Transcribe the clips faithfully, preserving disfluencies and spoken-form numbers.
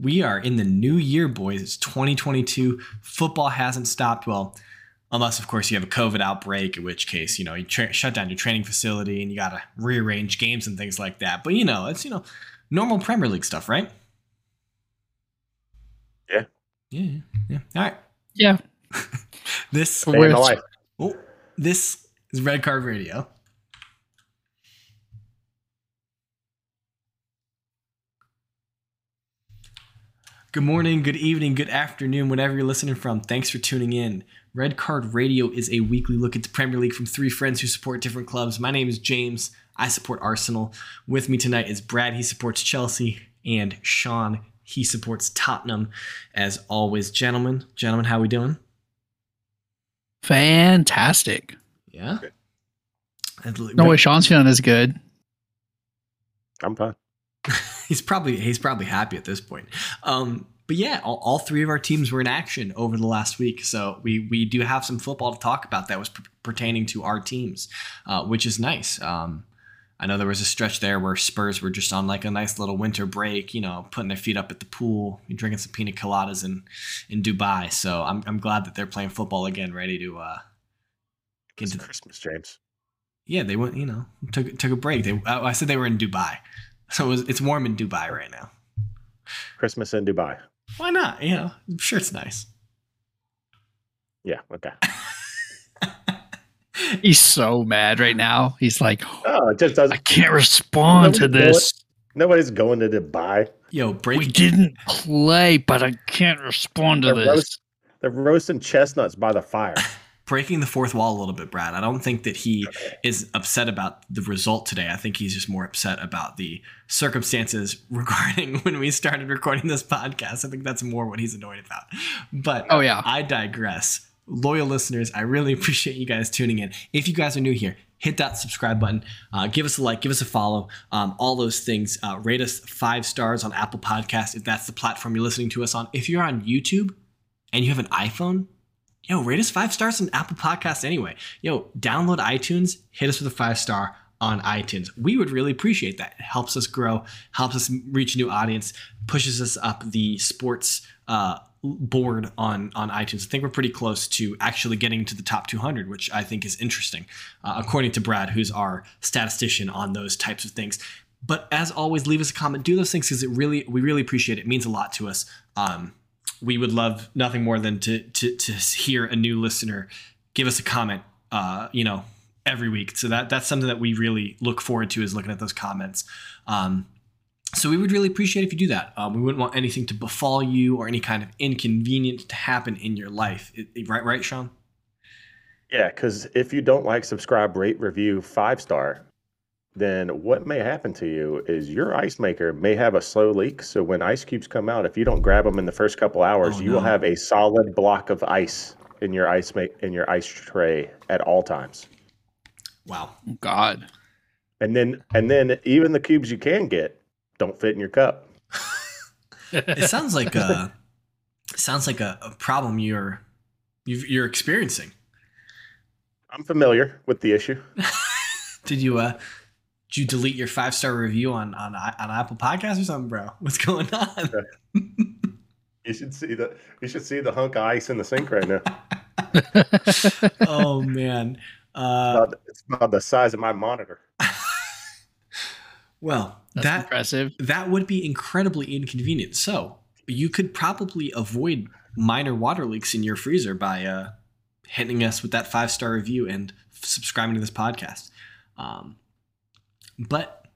We are in the new year, boys. It's twenty twenty-two. Football hasn't stopped. Well, unless, of course, you have a COVID outbreak, in which case, you know, you tra- shut down your training facility and you got to rearrange games and things like that. But, you know, it's, you know, normal Premier League stuff, right? Yeah. Yeah. Yeah. All right. Yeah. This, oh, this is Red Card Radio. Good morning, good evening, good afternoon, whenever you're listening from. Thanks for tuning in. Red Card Radio is a weekly look at the Premier League from three friends who support different clubs. My name is James. I support Arsenal. With me tonight is Brad. He supports Chelsea. And Sean, he supports Tottenham. As always, gentlemen. Gentlemen, how we doing? Fantastic. Yeah? Good. No way Sean's feeling is good. I'm fine. He's probably he's probably happy at this point. Um, but yeah, all, all three of our teams were in action over the last week. So we we do have some football to talk about that was p- pertaining to our teams, uh, which is nice. Um, I know there was a stretch there where Spurs were just on like a nice little winter break, you know, putting their feet up at the pool and drinking some pina coladas in, in Dubai. So I'm I'm glad that they're playing football again, ready to uh, get to Christmas, James. Yeah, they went, you know, took took a break. They I said they were in Dubai. So it was, it's warm in Dubai right now. Christmas in Dubai. Why not? You know, I'm sure it's nice. Yeah. Okay. He's so mad right now. He's like, oh, it just doesn't. I can't respond to this. Going, nobody's going to Dubai. Yo, break. We didn't play, but I can't respond to they're this. Roast, they're roasting chestnuts by the fire. Breaking the fourth wall a little bit, Brad. I don't think that he is upset about the result today. I think he's just more upset about the circumstances regarding when we started recording this podcast. I think that's more what he's annoyed about. But oh, yeah. I digress. Loyal listeners, I really appreciate you guys tuning in. If you guys are new here, hit that subscribe button. Uh, give us a like. Give us a follow. Um, all those things. Uh, rate us five stars on Apple Podcasts if that's the platform you're listening to us on. If you're on YouTube and you have an iPhone, yo, rate us five stars on Apple Podcasts anyway. Yo, download iTunes, hit us with a five star on iTunes. We would really appreciate that. It helps us grow, helps us reach a new audience, pushes us up the sports uh, board on, on iTunes. I think we're pretty close to actually getting to the top two hundred, which I think is interesting, uh, according to Brad, who's our statistician on those types of things. But as always, leave us a comment. Do those things because it really, we really appreciate it. It means a lot to us. Um, We would love nothing more than to, to to hear a new listener give us a comment, uh, you know, every week. So that that's something that we really look forward to is looking at those comments. Um, so we would really appreciate if you do that. Um, we wouldn't want anything to befall you or any kind of inconvenience to happen in your life. It, it, right, right, Sean? Yeah, because if you don't like, subscribe, rate, review, five star, then what may happen to you is your ice maker may have a slow leak. So when ice cubes come out, if you don't grab them in the first couple hours, oh, you no. will have a solid block of ice in your ice ma- in your ice tray at all times. Wow, God! And then and then even the cubes you can get don't fit in your cup. It sounds like a sounds like a, a problem you're you've, you're experiencing. I'm familiar with the issue. Did you? Uh, Did you delete your five-star review on, on on Apple Podcasts or something, bro? What's going on? You should see the you should see the hunk of ice in the sink right now. Oh man, uh, it's, about, it's about the size of my monitor. Well, that's that, impressive. That would be incredibly inconvenient. So you could probably avoid minor water leaks in your freezer by uh, hitting us with that five-star review and subscribing to this podcast. Um, But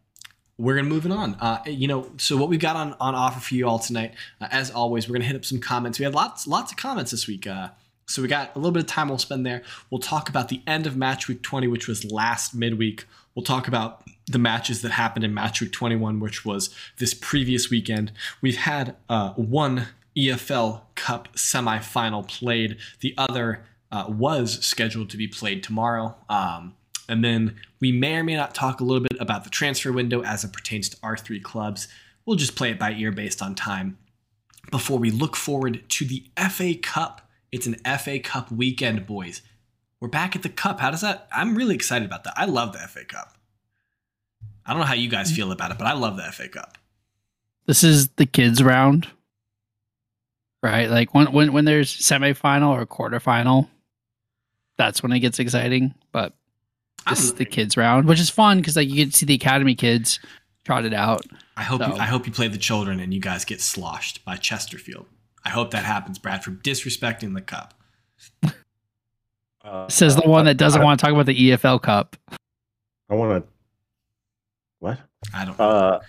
we're going to move it on. Uh, you know, so what we've got on, on offer for you all tonight, uh, as always, we're going to hit up some comments. We had lots lots of comments this week. Uh, so we got a little bit of time we'll spend there. We'll talk about the end of match week twenty, which was last midweek. We'll talk about the matches that happened in match week twenty-one, which was this previous weekend. We've had uh, one E F L Cup semifinal played. The other uh, was scheduled to be played tomorrow. Um And then we may or may not talk a little bit about the transfer window as it pertains to our three clubs. We'll just play it by ear based on time before we look forward to the F A Cup. It's an F A Cup weekend, boys. We're back at the Cup. How does that? I'm really excited about that. I love the F A Cup. I don't know how you guys feel about it, but I love the F A Cup. This is the kids round. right? Like when when when there's semifinal or quarterfinal, that's when it gets exciting. But this is the kids round, which is fun because like you get to see the academy kids trot it out. I hope so. you, I hope you play the children and you guys get sloshed by Chesterfield. I hope that happens, Brad, for disrespecting the cup. Uh, Says the one that doesn't I, want to talk about the E F L Cup. I want to. What? I don't. Uh,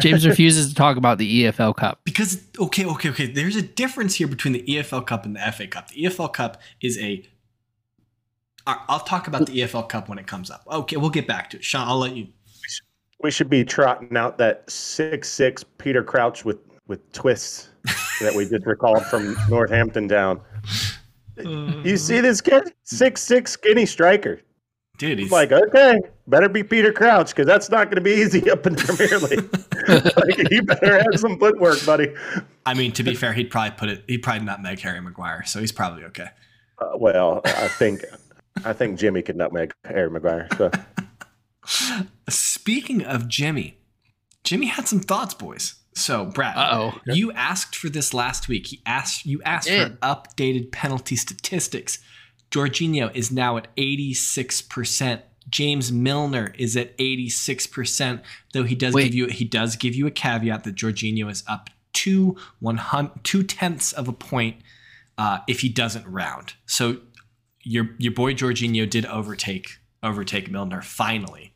James refuses to talk about the E F L Cup because okay, okay, okay. There's a difference here between the E F L Cup and the F A Cup. The E F L Cup is a. I'll talk about the E F L Cup when it comes up. Okay, we'll get back to it, Sean. I'll let you. We should be trotting out that six six Peter Crouch with with twists that we just recalled from Northampton down. You see this kid? six six skinny striker. Dude, he's like, okay, better be Peter Crouch because that's not going to be easy up in Premier League. Like, you better have some footwork, buddy. I mean, to be fair, he'd probably put it. He'd probably nutmeg Harry Maguire, so he's probably okay. Uh, well, I think I think Jimmy could nutmeg Harry Maguire. So, speaking of Jimmy, Jimmy had some thoughts, boys. So, Brad, Uh-oh. you asked for this last week. He asked you asked for updated penalty statistics. Jorginho is now at eighty-six percent. James Milner is at eighty-six percent. Though he does Wait. give you he does give you a caveat that Jorginho is up two one hundred two tenths of a point uh, if he doesn't round. So your your boy Jorginho did overtake overtake Milner finally.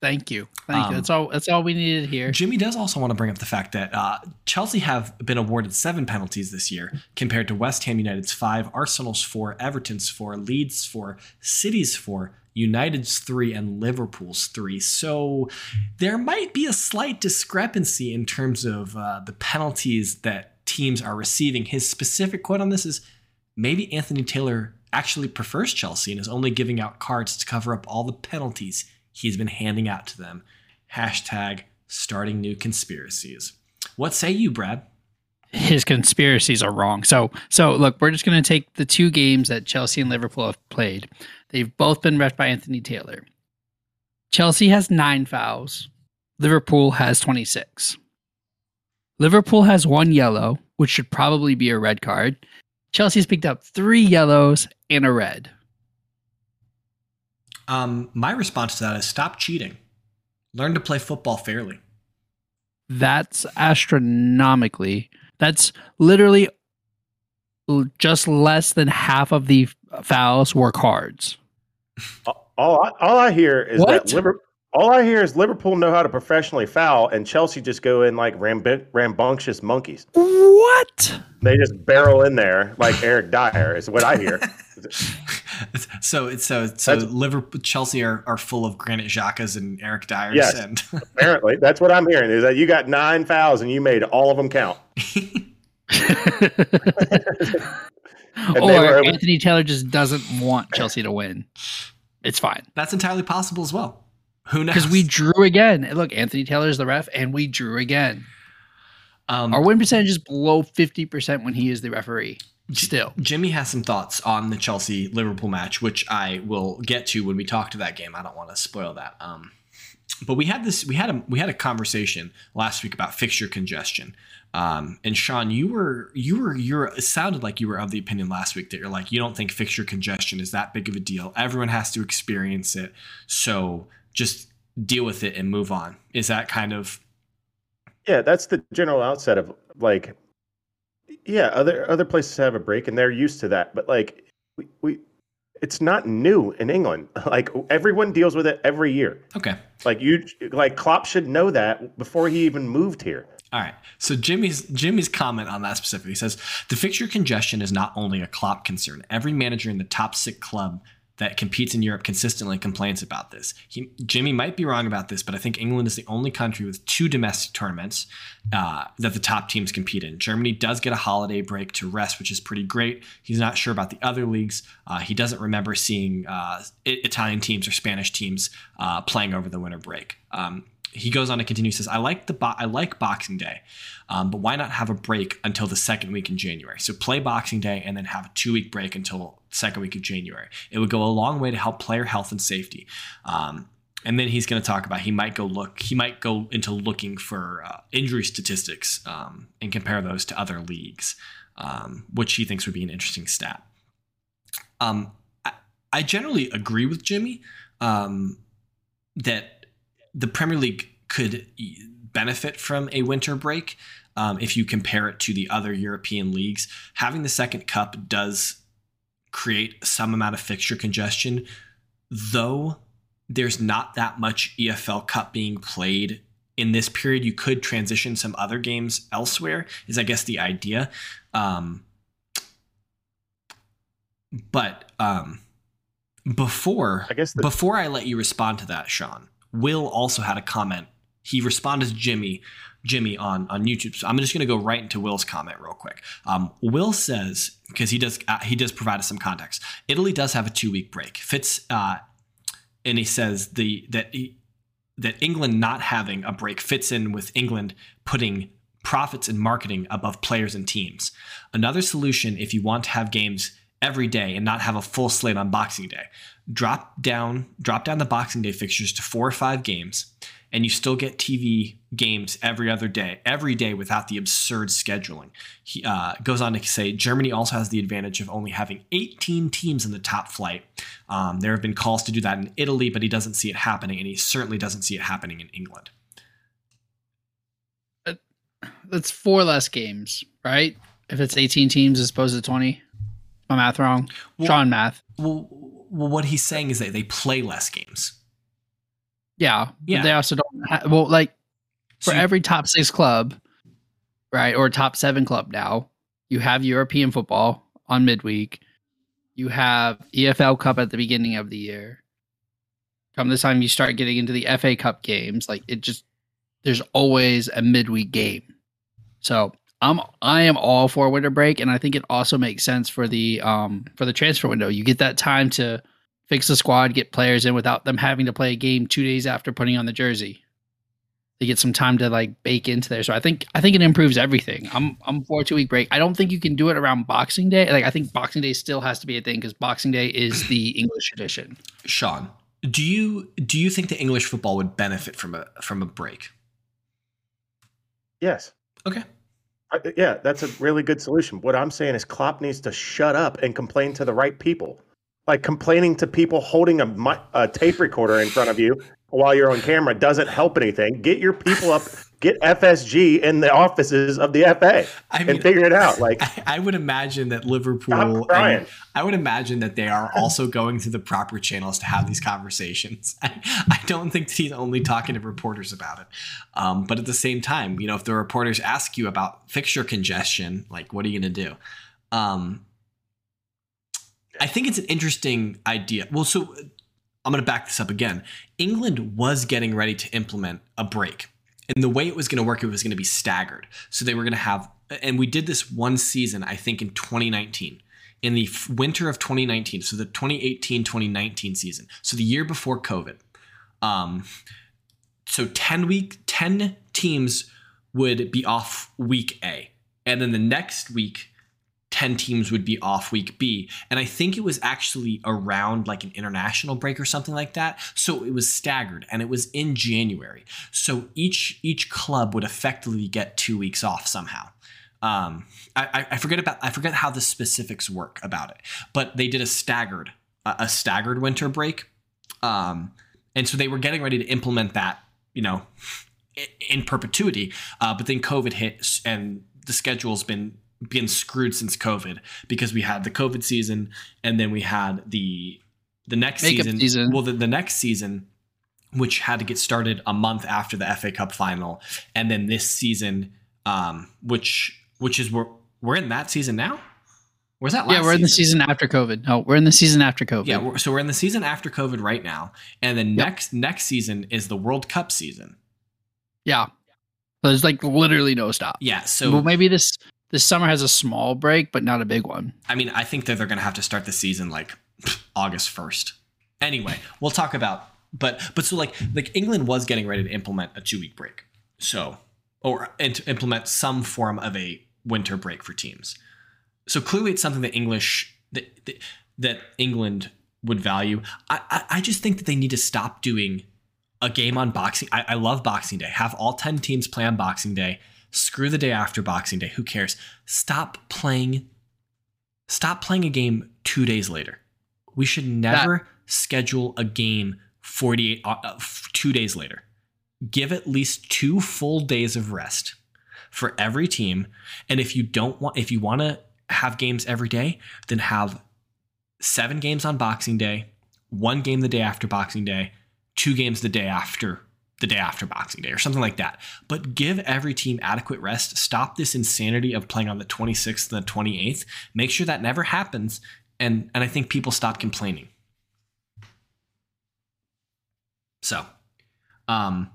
Thank you. Thank um, you. That's all That's all we needed here. Jimmy does also want to bring up the fact that uh, Chelsea have been awarded seven penalties this year compared to West Ham United's five, Arsenal's four, Everton's four, Leeds' four, City's four, United's three, and Liverpool's three. So there might be a slight discrepancy in terms of uh, the penalties that teams are receiving. His specific quote on this is maybe Anthony Taylor actually prefers Chelsea and is only giving out cards to cover up all the penalties he's been handing out to them. Hashtag starting new conspiracies. What say you, Brad? His conspiracies are wrong. So, so look, we're just going to take the two games that Chelsea and Liverpool have played. They've both been reffed by Anthony Taylor. Chelsea has nine fouls. Liverpool has twenty-six. Liverpool has one yellow, which should probably be a red card. Chelsea's picked up three yellows and a red. Um, my response to that is stop cheating. Learn to play football fairly. That's astronomically. That's literally just less than half of the fouls were cards. All I, all I hear is what? that Liber, all I hear is Liverpool know how to professionally foul, and Chelsea just go in like ramb- rambunctious monkeys. What? They just barrel in there like Eric Dyer is what I hear. So it's so so that's, Liverpool, Chelsea are, are full of Granit Xhaka's and Eric Dyer's. Yes, and apparently that's what I'm hearing is that you got nine fouls and you made all of them count. Or Anthony Taylor just doesn't want Chelsea to win. It's fine. That's entirely possible as well. Who knows? Because we drew again. Look, Anthony Taylor is the ref, and we drew again. Um, Our win percentage is below fifty percent when he is the referee. Still, Jimmy has some thoughts on the Chelsea Liverpool match, which I will get to when we talk to that game. I don't want to spoil that. Um, but we had this, we had a, we had a conversation last week about fixture congestion. Um, and Sean, you were, you were, you were, it sounded like you were of the opinion last week that you're like, you don't think fixture congestion is that big of a deal. Everyone has to experience it. So just deal with it and move on. Is that kind of. Yeah, that's the general outset of like. Yeah, other other places have a break, and they're used to that. But like, we, we it's not new in England. Like everyone deals with it every year. Okay. Like you, like Klopp should know that before he even moved here. All right. So Jimmy's Jimmy's comment on that specifically says the fixture congestion is not only a Klopp concern. Every manager in the top six club that competes in Europe consistently complains about this. He, Jimmy might be wrong about this, but I think England is the only country with two domestic tournaments uh, that the top teams compete in. Germany does get a holiday break to rest, which is pretty great. He's not sure about the other leagues. Uh, he doesn't remember seeing uh, Italian teams or Spanish teams uh, playing over the winter break. Um, he goes on to continue, says, I like the bo- I like Boxing Day, um, but why not have a break until the second week in January? So play Boxing Day and then have a two-week break until second week of January. It would go a long way to help player health and safety. Um, And then he's going to talk about he might go look he might go into looking for uh, injury statistics um, and compare those to other leagues, um, which he thinks would be an interesting stat. Um, I, I generally agree with Jimmy um, that the Premier League could benefit from a winter break um, if you compare it to the other European leagues. Having the second cup does create some amount of fixture congestion, though. There's not that much E F L Cup being played in this period. You could transition some other games elsewhere, is I guess the idea. Um, but um, before I guess the- before I let you respond to that, Sean, Will also had a comment. He responded to Jimmy, Jimmy on, on YouTube. So I'm just going to go right into Will's comment real quick. Um, Will says, because he does uh, he does provide us some context. Italy does have a two week break. Fitz. Uh, And he says the that he, that England not having a break fits in with England putting profits and marketing above players and teams. Another solution, if you want to have games every day and not have a full slate on Boxing Day, drop down drop down the Boxing Day fixtures to four or five games, and you still get T V games every other day, every day without the absurd scheduling. He uh, goes on to say Germany also has the advantage of only having eighteen teams in the top flight. Um, there have been calls to do that in Italy, but he doesn't see it happening, and he certainly doesn't see it happening in England. That's four less games, right? If it's eighteen teams as opposed to twenty. My math wrong? Well, Sean math. Well, well, what he's saying is that they play less games. Yeah, yeah. But they also don't have, well, like for so, every top six club, right, or top seven club now, you have European football on midweek. You have E F L Cup at the beginning of the year. Come this time, you start getting into the F A Cup games. Like it just, there's always a midweek game. So I'm, I am all for winter break, and I think it also makes sense for the, um, for the transfer window. You get that time to fix the squad, get players in without them having to play a game two days after putting on the jersey. They get some time to like bake into there. So I think I think it improves everything. I'm I'm for a two week break. I don't think you can do it around Boxing Day. Like I think Boxing Day still has to be a thing because Boxing Day is the English tradition. Sean, do you do you think the English football would benefit from a from a break? Yes. Okay. I, yeah, that's a really good solution. What I'm saying is Klopp needs to shut up and complain to the right people. Like complaining to people holding a, a tape recorder in front of you while you're on camera doesn't help anything. Get your people up, get F S G in the offices of the F A I mean, and figure it out. Like I, I would imagine that Liverpool, and I would imagine that they are also going through the proper channels to have these conversations. I, I don't think that he's only talking to reporters about it. Um, but at the same time, you know, if the reporters ask you about fixture congestion, like what are you going to do? Um, I think it's an interesting idea. Well, so I'm going to back this up again. England was getting ready to implement a break. And the way it was going to work, it was going to be staggered. So they were going to have, and we did this one season, I think, in twenty nineteen, in the winter of twenty nineteen. So the twenty eighteen twenty nineteen season. So the year before COVID. Um, so ten week, ten teams would be off week A. And then the next week, ten teams would be off week B. And I think it was actually around like an international break or something like that. So it was staggered and it was in January. So each each club would effectively get two weeks off somehow. Um, I, I forget about I forget how the specifics work about it, but they did a staggered a staggered winter break. Um, and so they were getting ready to implement that, you know, in perpetuity. Uh, but then COVID hit and the schedule's been been screwed since COVID because we had the COVID season and then we had the the next season, season. Well, the, the next season, which had to get started a month after the F A Cup final. And then this season, um, which which is we're, we're in that season now. Where's that? Last yeah, we're in season? the season after COVID. No, we're in the season after COVID. Yeah. We're, so we're in the season after COVID right now. And the yep. next next season is the World Cup season. Yeah. So there's like literally no stop. Yeah. So well, maybe this. This summer has a small break, but not a big one. I mean, I think that they're going to have to start the season like August first. Anyway, we'll talk about, but, but so like, like England was getting ready to implement a two week break. So, or and to implement some form of a winter break for teams. So clearly it's something that English, that, that, that England would value. I, I, I just think that they need to stop doing a game on Boxing. I, I love Boxing Day. Have all ten teams play on Boxing Day. Screw the day after Boxing Day. Who cares? Stop playing. Stop playing a game two days later. We should never that- schedule a game forty-eight uh, two days later. Give at least two full days of rest for every team. And if you don't want, if you want to have games every day, then have seven games on Boxing Day, one game the day after Boxing Day, two games the day after the day after Boxing Day, or something like that. But give every team adequate rest. Stop this insanity of playing on the twenty-sixth and the twenty-eighth. Make sure that never happens. And, and I think people stop complaining. So, um,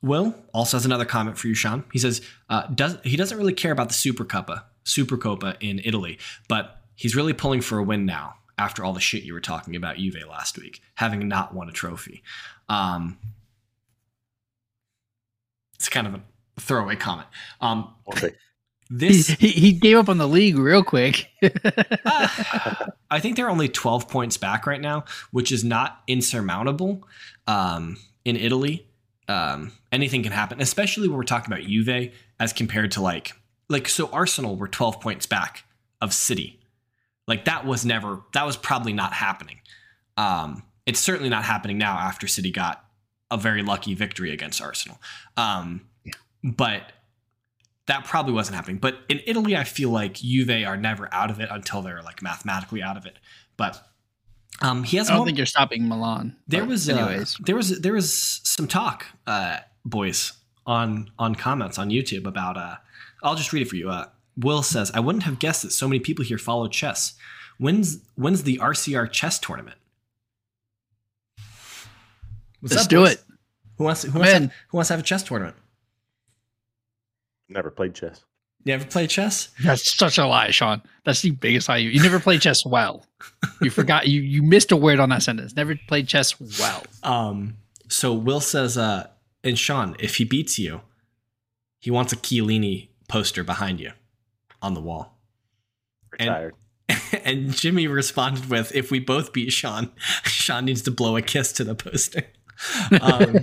Will also has another comment for you, Sean. He says, uh, does, he doesn't really care about the Supercoppa, Supercoppa in Italy, but he's really pulling for a win now after all the shit you were talking about Juve last week, having not won a trophy. Um, it's kind of a throwaway comment. Um, okay. This he, he gave up on the league real quick. uh, I think they're only twelve points back right now, which is not insurmountable um, in Italy. Um, anything can happen, especially when we're talking about Juve as compared to like, like, so Arsenal were twelve points back of City. Like that was never, that was probably not happening. Um, it's certainly not happening now after City got a very lucky victory against Arsenal. Um, yeah. But that probably wasn't happening. But in Italy, I feel like Juve are never out of it until they're like mathematically out of it. But Um, he has. I don't moment. think you're stopping Milan. There was, anyways. Uh, there was, there was some talk, uh, boys, on on comments on YouTube about. Uh, I'll just read it for you. Uh, Will says, "I wouldn't have guessed that so many people here follow chess. When's when's the R C R chess tournament? What's Let's up, do boys? it. Who wants? Who wants, have, who wants to have a chess tournament? Never played chess. You never played chess? That's such a lie, Sean. That's the biggest lie. You, you never played chess well. You forgot. You you missed a word on that sentence. Never played chess well. Um. So Will says, uh, and Sean, if he beats you, he wants a Chiellini poster behind you on the wall. Retired. And, and Jimmy responded with, if we both beat Sean, Sean needs to blow a kiss to the poster. um,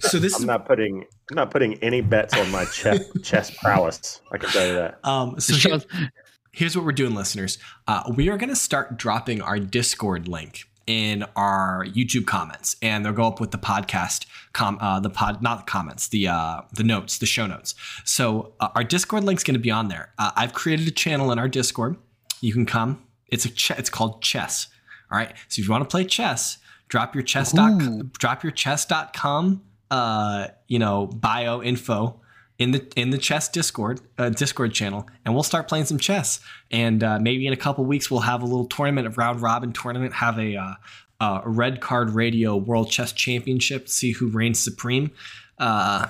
so this I'm not putting I'm not putting any bets on my chess chess prowess. I can tell you that. Um, so here, here's what we're doing, listeners. Uh, we are going to start dropping our Discord link in our YouTube comments, and they'll go up with the podcast com uh, the pod not the comments the uh, the notes the show notes. So uh, our Discord link's going to be on there. Uh, I've created a channel in our Discord. You can come. It's a ch- it's called Chess. All right. So if you want to play chess. Drop your chess. Dot, drop your chess dot com uh, you know, bio info in the in the chess Discord uh, Discord channel, and we'll start playing some chess. And uh, maybe in a couple weeks we'll have a little tournament, a round robin tournament. Have a uh, uh, Red Card Radio World Chess Championship. See who reigns supreme. Uh,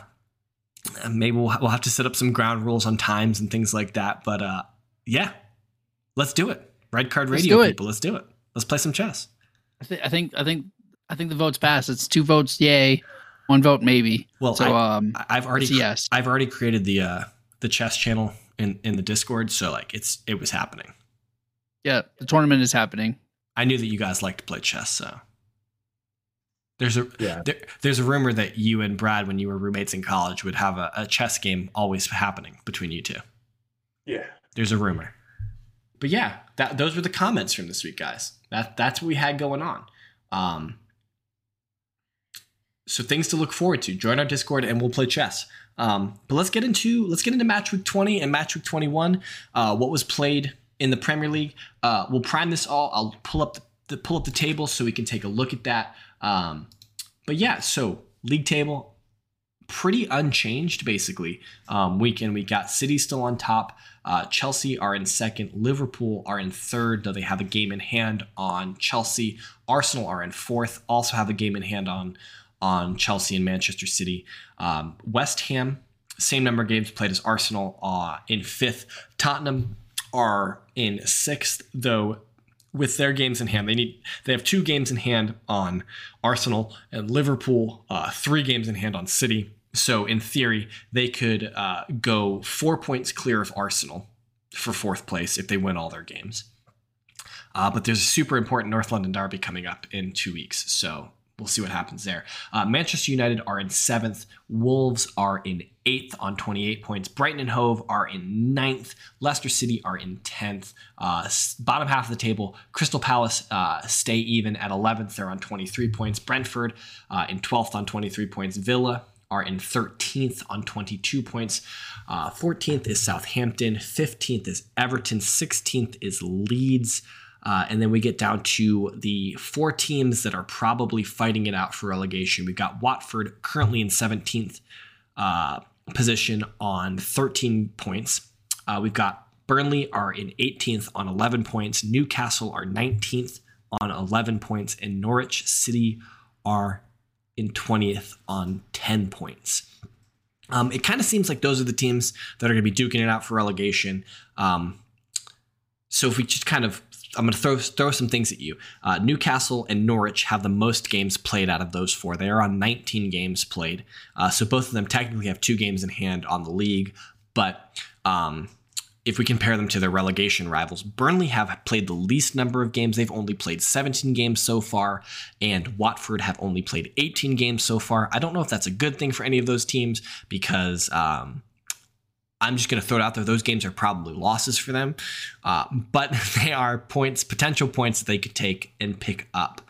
maybe we'll we'll have to set up some ground rules on times and things like that. But uh, yeah, let's do it. Red Card Radio let's people, let's do it. Let's play some chess. I think I think I think the vote's passed. It's two votes, yay, one vote maybe. Well, so I, um, I've already yes. I've already created the uh, the chess channel in, in the Discord, so like it's it was happening. Yeah, the tournament is happening. I knew that you guys like to play chess, so there's a yeah. there, there's a rumor that you and Brad, when you were roommates in college, would have a, a chess game always happening between you two. Yeah, there's a rumor. But yeah, that, those were the comments from this week, guys. That that's what we had going on. Um, so things to look forward to. Join our Discord and we'll play chess. Um, but let's get into let's get into match week twenty and match week twenty-one. Uh, what was played in the Premier League? Uh, we'll prime this all. I'll pull up the, the pull up the table so we can take a look at that. Um, but yeah, so league table pretty unchanged basically. Um, week in week out. City still on top. Uh, Chelsea are in second. Liverpool are in third, though they have a game in hand on Chelsea. Arsenal are in fourth, also have a game in hand on, on Chelsea and Manchester City. Um, West Ham, same number of games played as Arsenal, uh, in fifth. Tottenham are in sixth, though with their games in hand. They need they have two games in hand on Arsenal and Liverpool, uh, three games in hand on City. So in theory, they could uh, go four points clear of Arsenal for fourth place if they win all their games. Uh, but there's a super important North London derby coming up in two weeks. So we'll see what happens there. Uh, Manchester United are in seventh. Wolves are in eighth on twenty-eight points. Brighton and Hove are in ninth. Leicester City are in tenth. Uh, bottom half of the table, Crystal Palace uh, stay even at eleventh. They're on twenty-three points. Brentford uh, in twelfth on twenty-three points. Villa are in thirteenth on twenty-two points. Uh, fourteenth is Southampton. fifteenth is Everton. sixteenth is Leeds. Uh, and then we get down to the four teams that are probably fighting it out for relegation. We've got Watford currently in seventeenth uh, position on thirteen points. Uh, we've got Burnley are in eighteenth on eleven points. Newcastle are nineteenth on eleven points. And Norwich City are in twentieth on ten points. Um, it kind of seems like those are the teams that are going to be duking it out for relegation. Um, so if we just kind of... I'm going to throw throw some things at you. Uh, Newcastle and Norwich have the most games played out of those four. They are on nineteen games played. Uh, so both of them technically have two games in hand on the league. But um, if we compare them to their relegation rivals, Burnley have played the least number of games. They've only played seventeen games so far. And Watford have only played eighteen games so far. I don't know if that's a good thing for any of those teams because... Um, I'm just going to throw it out there. Those games are probably losses for them, uh, but they are points, potential points that they could take and pick up.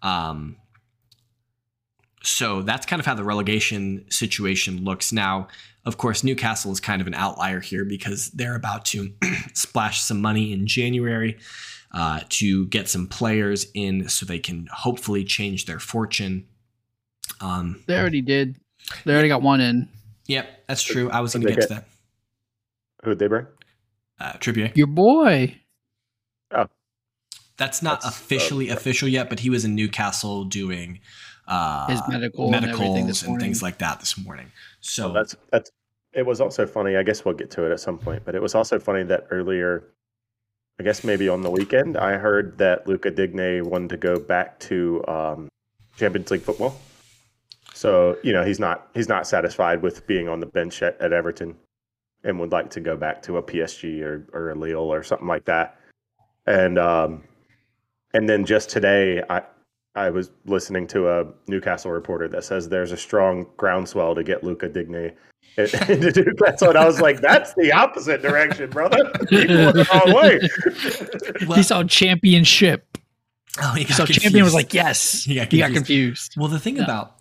Um, so that's kind of how the relegation situation looks. Now, of course, Newcastle is kind of an outlier here because they're about to splash some money in January uh, to get some players in so they can hopefully change their fortune. Um, they already did. They already got one in. Yep, that's true. I was going to get to that. Who'd they bring? Uh, Trippier. Your boy. Oh. That's not That's, officially uh, official yet, but he was in Newcastle doing uh, his medical medicals and, this and things like that this morning. So well, that's, that's it was also funny. I guess we'll get to it at some point, but it was also funny that earlier, I guess maybe on the weekend, I heard that Luca Digne wanted to go back to um, Champions League football. So, you know, he's not he's not satisfied with being on the bench at, at Everton. And would like to go back to a P S G or, or a Lille or something like that. And um, and then just today, I I was listening to a Newcastle reporter that says there's a strong groundswell to get Luca Digne into Newcastle. And I was like, that's the opposite direction, brother. People went the wrong way. Well, he saw championship. Oh, he got so confused. Champion was like, yes. He got confused. He got confused. Well, the thing yeah. about,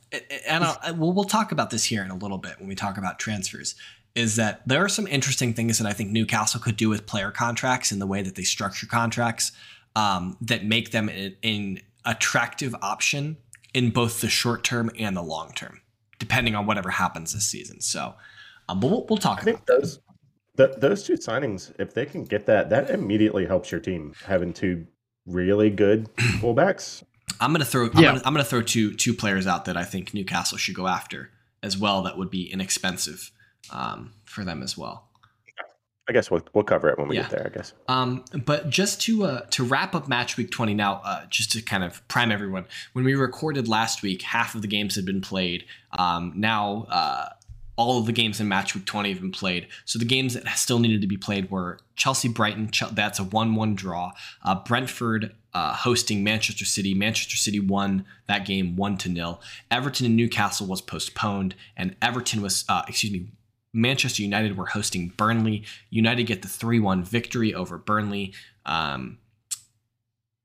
and I'll, we'll, we'll talk about this here in a little bit when we talk about transfers, is that there are some interesting things that I think Newcastle could do with player contracts and the way that they structure contracts um, that make them an, an attractive option in both the short term and the long term, depending on whatever happens this season. So, um, but we'll, we'll talk I about think those th- those two signings. If they can get that, that immediately helps your team having two really good fullbacks. I'm gonna throw. Yeah. I'm, gonna, I'm gonna throw two two players out that I think Newcastle should go after as well. That would be inexpensive. Um, for them as well. I guess we'll we'll cover it when we yeah. get there, I guess. Um, but just to uh, to wrap up match week twenty now, uh, just to kind of prime everyone, when we recorded last week, half of the games had been played. Um, now uh, all of the games in match week twenty have been played. So the games that still needed to be played were Chelsea, Brighton. Ch- that's a one one draw. Uh, Brentford uh, hosting Manchester City. Manchester City won that game one to nil. Everton and Newcastle was postponed, and Everton was uh, excuse me. Manchester United were hosting Burnley. United get the three one victory over Burnley. Um,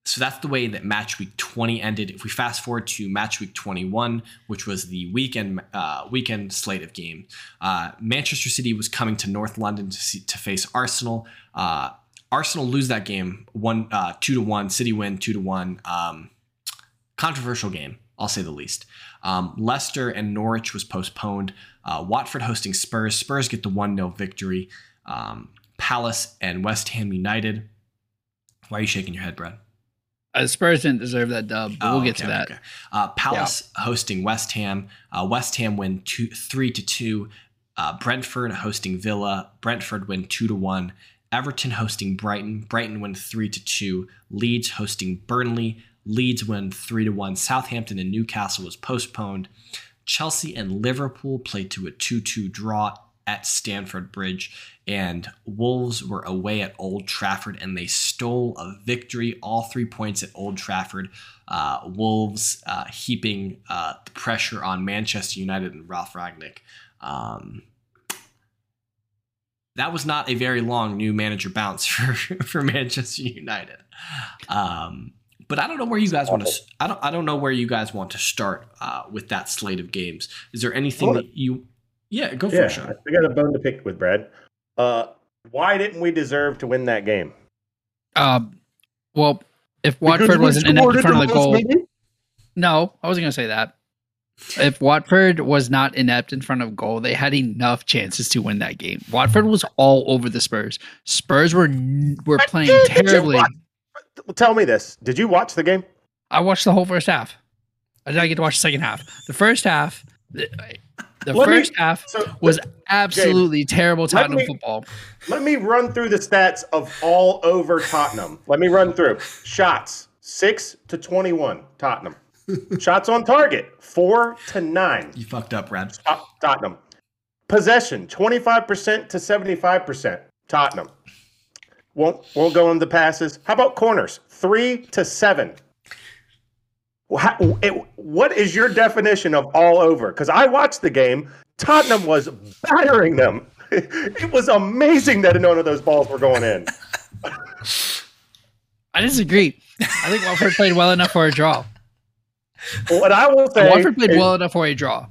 so that's the way that match week twenty ended. If we fast forward to match week twenty-one, which was the weekend uh, weekend slate of games, uh, Manchester City was coming to North London to, see, to face Arsenal. Uh, Arsenal lose that game one uh, two to one. City win two to one. Um, controversial game, I'll say the least. Um, Leicester and Norwich was postponed. Uh, Watford hosting Spurs. Spurs get the one nil victory. Um, Palace and West Ham United. Why are you shaking your head, Brad? Uh, Spurs didn't deserve that dub, but oh, we'll get okay, to that. Okay. Uh, Palace yeah. hosting West Ham. Uh, West Ham win two, three to two. Uh, Brentford hosting Villa. Brentford win two to one. Everton hosting Brighton. Brighton win three to two. Leeds hosting Burnley. Leeds win three to one. Southampton and Newcastle was postponed. Chelsea and Liverpool played to a two two draw. at Stamford Bridge, and Wolves were away at Old Trafford, and they stole a victory, all three points at Old Trafford. Uh, Wolves uh, heaping uh, the pressure on Manchester United and Ralf Rangnick. Um, that was not a very long new manager bounce for, for Manchester United. Um, But I don't know where you guys want to. I don't. I don't know where you guys want to start uh, with that slate of games. Is there anything well, that you? Yeah, go for yeah, it, Sean. I got a bone to pick with Brad. Uh, why didn't we deserve to win that game? Uh, well, if Watford wasn't in front of the goal, maybe? No, I wasn't going to say that. If Watford was not inept in front of goal, they had enough chances to win that game. Watford was all over the Spurs. Spurs were were playing did, terribly. Did Tell me this. Did you watch the game? I watched the whole first half. I did not get to watch the second half. The first half, the, the first me, half so was the, absolutely James, terrible Tottenham me, football. Let me run through the stats of all over Tottenham. Let me run through. Shots, six to twenty-one, Tottenham. Shots on target, four to nine. You fucked up, Brad. Tottenham. Possession, twenty-five percent to seventy-five percent, Tottenham. Won't won't go on the passes. How about corners? Three to seven. How, it, what is your definition of all over? Because I watched the game. Tottenham was battering them. It was amazing that none of those balls were going in. I disagree. I think Watford played well enough for a draw. What I will say, Watford played is, well enough for a draw.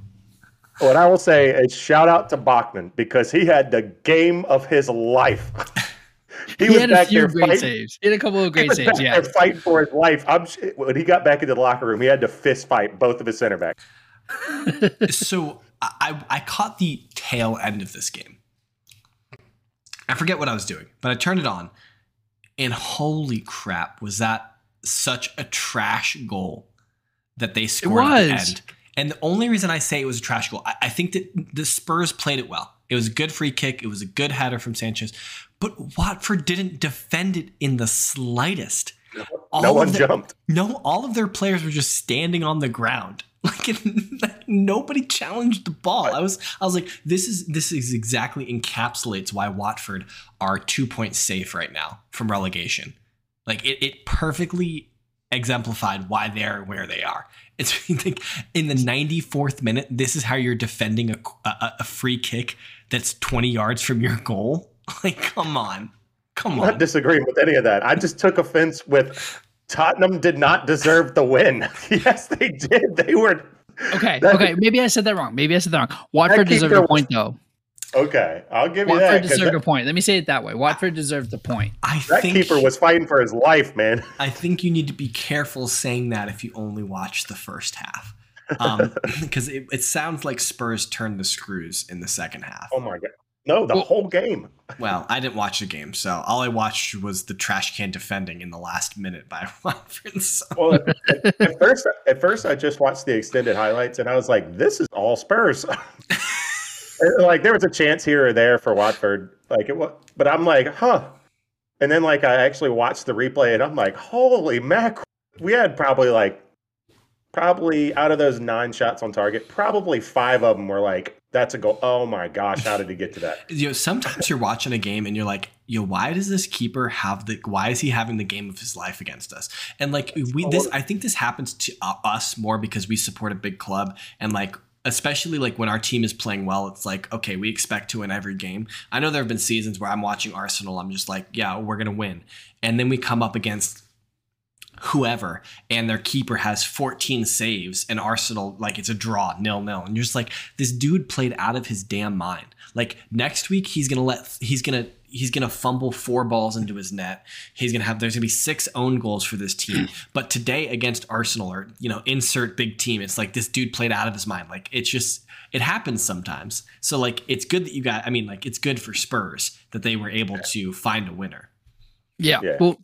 What I will say is shout out to Bachmann, because he had the game of his life. He, he was had back a few there great fighting. saves. He had a couple of great he was saves. Yeah, fight for his life. I'm, when he got back into the locker room, he had to fist fight both of his center backs. So I, I caught the tail end of this game. I forget what I was doing, but I turned it on, and holy crap, was that such a trash goal that they scored at the end? And the only reason I say it was a trash goal, I, I think that the Spurs played it well. It was a good free kick. It was a good header from Sanchez. But Watford didn't defend it in the slightest. All no one their, jumped. No, all of their players were just standing on the ground. Like, it, like nobody challenged the ball. I was, I was like, this is this is exactly encapsulates why Watford are two points safe right now from relegation. Like it, it perfectly exemplified why they're where they are. It's like in the ninety-fourth minute. This is how you're defending a a, a free kick that's twenty yards from your goal. Like, come on. Come on. I'm not disagreeing with any of that. I just took offense with Tottenham did not deserve the win. Yes, they did. They were. Okay. That, okay. Maybe I said that wrong. Maybe I said that wrong. Watford deserved a point, though. Okay. I'll give you that. Watford deserved a point. Let me say it that way. Watford deserved the point. I that think keeper was fighting for his life, man. I think you need to be careful saying that if you only watch the first half. Um, because it, it sounds like Spurs turned the screws in the second half. Oh, my God. No, the well, whole game. Well, I didn't watch the game, so all I watched was the trash can defending in the last minute by Watford. So. Well, at, at first, at first, I just watched the extended highlights, and I was like, "This is all Spurs." Like there was a chance here or there for Watford, like it was, but I'm like, "Huh," and then like I actually watched the replay, and I'm like, "Holy mackerel!" We had probably like, probably out of those nine shots on target, probably five of them were like. That's a goal. Oh, my gosh. How did he get to that? You know, sometimes you're watching a game and you're like, yo, why does this keeper have the why is he having the game of his life against us? And like we this I think this happens to us more because we support a big club. And like especially like when our team is playing well, it's like, OK, we expect to win every game. I know there have been seasons where I'm watching Arsenal. I'm just like, yeah, we're going to win. And then we come up against whoever and their keeper has fourteen saves and Arsenal, like it's a draw, nil nil, and you're just like, this dude played out of his damn mind. Like next week he's gonna let he's gonna he's gonna fumble four balls into his net. He's gonna have there's gonna be six own goals for this team. But today against Arsenal, or you know, insert big team, it's like this dude played out of his mind. Like it's just it happens sometimes. So like it's good that you got. I mean, like it's good for Spurs that they were able to find a winner. Yeah. yeah. Well.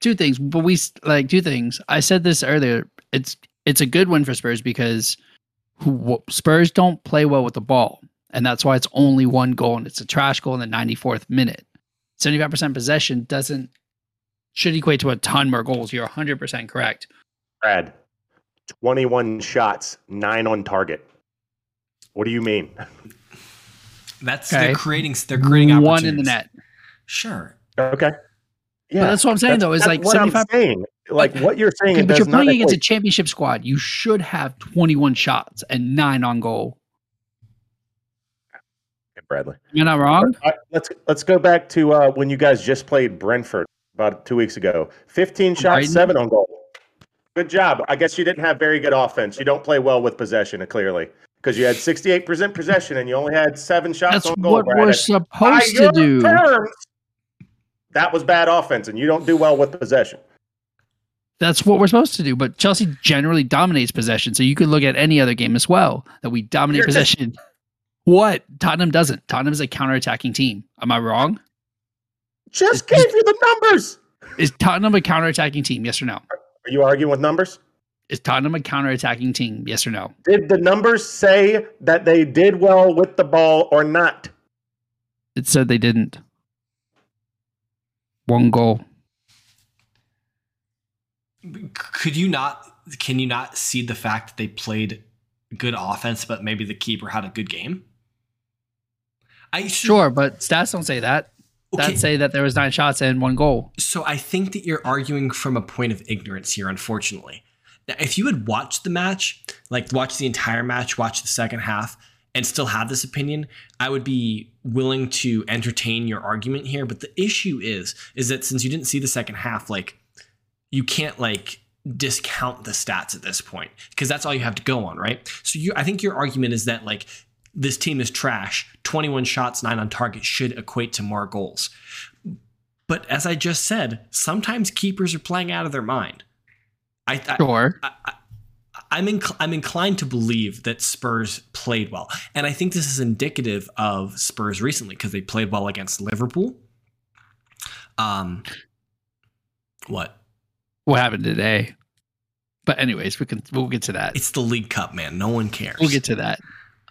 Two things, but we like two things. I said this earlier. It's it's a good win for Spurs because who, Spurs don't play well with the ball, and that's why it's only one goal, and it's a trash goal in the ninety-fourth minute. seventy-five percent possession doesn't should equate to a ton more goals. You're one hundred percent correct. Brad, twenty-one shots, nine on target. What do you mean? That's okay. they're creating they're creating one in the net. Sure. Okay. Yeah, but that's what I'm saying that's, though. Is like what I'm saying. Like what you're saying. Okay, but you're playing against a championship squad. You should have twenty-one shots and nine on goal. Okay, Bradley, you're not wrong. Right, let's let's go back to uh, when you guys just played Brentford about two weeks ago. fifteen shots, Brighton. seven on goal. Good job. I guess you didn't have very good offense. You don't play well with possession, clearly, because you had sixty-eight percent possession and you only had seven shots that's on goal. That's what we're it. supposed By to do. Terms, that was bad offense, and you don't do well with possession. That's what we're supposed to do, but Chelsea generally dominates possession, so you could look at any other game as well, that we dominate You're possession. Just... What? Tottenham doesn't. Tottenham is a counterattacking team. Am I wrong? Just is, gave is, you the numbers! Is Tottenham a counterattacking team, yes or no? Are you arguing with numbers? Is Tottenham a counterattacking team? Yes or no? Did the numbers say that they did well with the ball or not? It said they didn't. One goal. Could you not? Can you not see the fact that they played good offense, but maybe the keeper had a good game? I sure, but stats don't say that. Okay. That say that there was nine shots and one goal. So I think that you're arguing from a point of ignorance here, unfortunately. Now, if you had watched the match, like watched the entire match, watched the second half, and still have this opinion, I would be willing to entertain your argument here. But the issue is, is that since you didn't see the second half, like you can't like discount the stats at this point because that's all you have to go on, right? So you, I think your argument is that like, this team is trash. twenty-one shots, nine on target should equate to more goals. But as I just said, sometimes keepers are playing out of their mind. I, I sure. I, I, I'm inc- I'm inclined to believe that Spurs played well, and I think this is indicative of Spurs recently because they played well against Liverpool. Um, what? What happened today? But anyways, we can we'll get to that. It's the League Cup, man. No one cares. We'll get to that.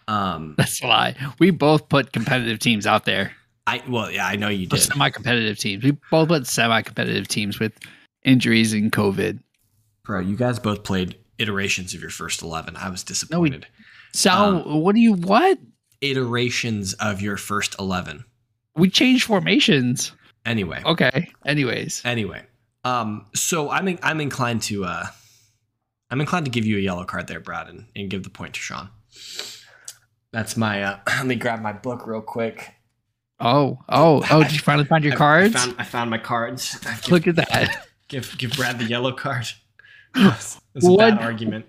Um, That's a lie. We both put competitive teams out there. I well, yeah, I know you did. Semi-competitive teams. We both put semi-competitive teams with injuries and COVID. Bro, you guys both played iterations of your first eleven. I was disappointed. No, we, so um, what do you what? Iterations of your first eleven. We changed formations. Anyway. Okay. Anyways. Anyway. Um. So I'm in, I'm inclined to uh, I'm inclined to give you a yellow card there, Brad, and, and give the point to Sean. That's my, uh, let me grab my book real quick. Oh, oh, oh, did you finally find your I, cards? I found, I found my cards. Give, Look at that. Give give Brad the yellow card. That's a bad argument.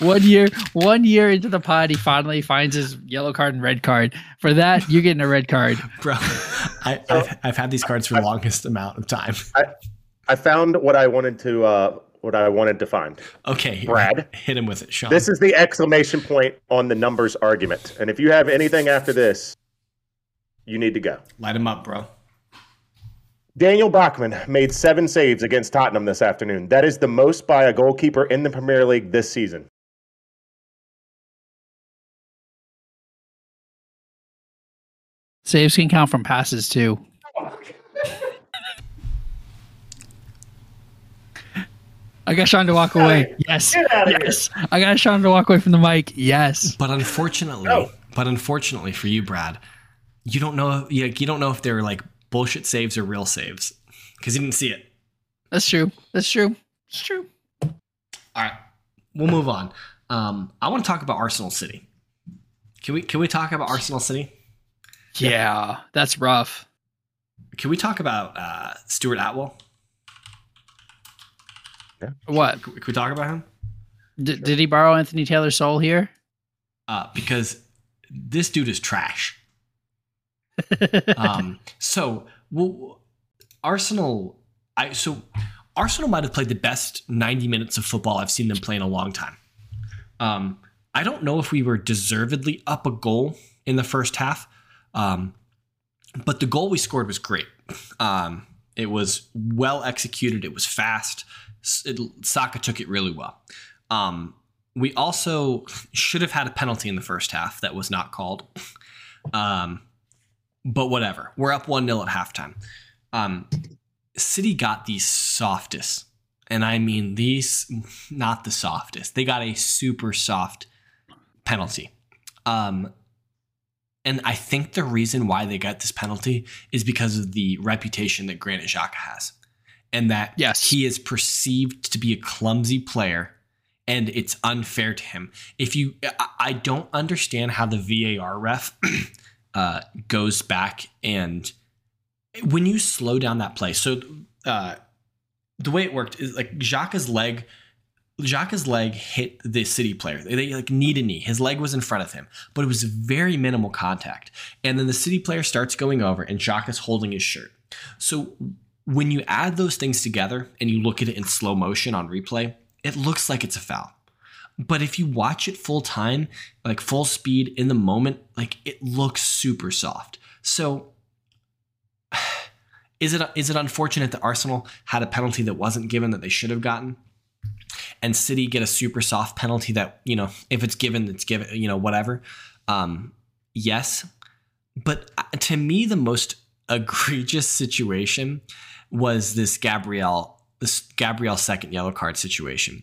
One year, one year into the pod, he finally finds his yellow card and red card. For that, you're getting a red card. Bro, I, I've, I've had these cards for the longest amount of time. I, I found what I wanted to uh What I wanted to find. Okay, Brad, hit him with it, Sean. This is the exclamation point on the numbers argument, and if you have anything after this, you need to go. Light him up, bro. Daniel Bachmann made seven saves against Tottenham this afternoon. That is the most by a goalkeeper in the Premier League this season. Saves can count from passes too. I got Sean to walk away. Yes. Yes. Here. I got Sean to walk away from the mic. Yes. But unfortunately, no. but unfortunately for you, Brad, you don't know. You, you don't know if they're like bullshit saves or real saves because you didn't see it. That's true. That's true. It's true. All right. We'll move on. Um, I want to talk about Arsenal City. Can we, can we talk about Arsenal City? Yeah, yeah. That's rough. Can we talk about uh, Stuart Atwell? What? Could we talk about him? D- sure. Did he borrow Anthony Taylor's soul here? Uh, because this dude is trash. um, so, well, Arsenal. I so Arsenal might have played the best ninety minutes of football I've seen them play in a long time. Um, I don't know if we were deservedly up a goal in the first half, um, but the goal we scored was great. Um, it was well executed. It was fast. It, Saka took it really well. Um, we also should have had a penalty in the first half that was not called. Um, but whatever. We're up one nil at halftime. Um, City got the softest. And I mean these, not the softest. They got a super soft penalty. Um, And I think the reason why they got this penalty is because of the reputation that Granit Xhaka has, and that yes. he is perceived to be a clumsy player, and it's unfair to him. If you, I don't understand how the V A R ref uh, goes back, and when you slow down that play, so uh, the way it worked is like Xhaka's leg. Xhaka's leg hit the City player. They like knee to knee. His leg was in front of him, but it was very minimal contact. And then the City player starts going over and Xhaka's holding his shirt. So when you add those things together and you look at it in slow motion on replay, it looks like it's a foul. But if you watch it full time, like full speed in the moment, like it looks super soft. So is it is it unfortunate that Arsenal had a penalty that wasn't given that they should have gotten? And City get a super soft penalty that, you know, if it's given, it's given, you know, whatever. Um, yes. But to me, the most egregious situation was this Gabriel, this Gabriel second yellow card situation.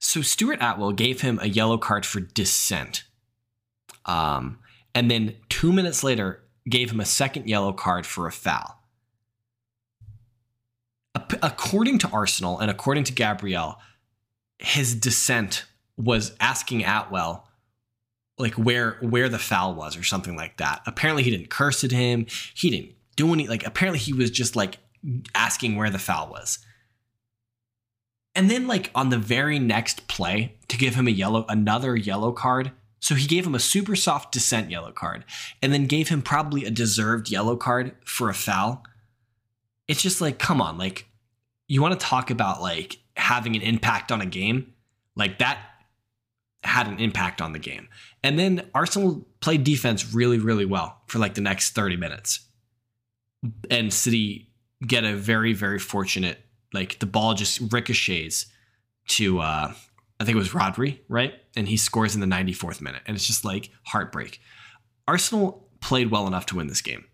So Stuart Atwell gave him a yellow card for dissent. Um, and then two minutes later, gave him a second yellow card for a foul. According to Arsenal and according to Gabriel, his dissent was asking Atwell like where where the foul was or something like that. Apparently he didn't curse at him. He didn't do any like apparently he was just like asking where the foul was. And then like on the very next play to give him a yellow another yellow card. So he gave him a super soft dissent yellow card and then gave him probably a deserved yellow card for a foul. It's just like, come on, like you want to talk about like having an impact on a game, like that had an impact on the game. And then Arsenal played defense really, really well for like the next thirty minutes, and City get a very, very fortunate, like the ball just ricochets to, uh, I think it was Rodri, right? And he scores in the ninety-fourth minute. And it's just like heartbreak. Arsenal played well enough to win this game.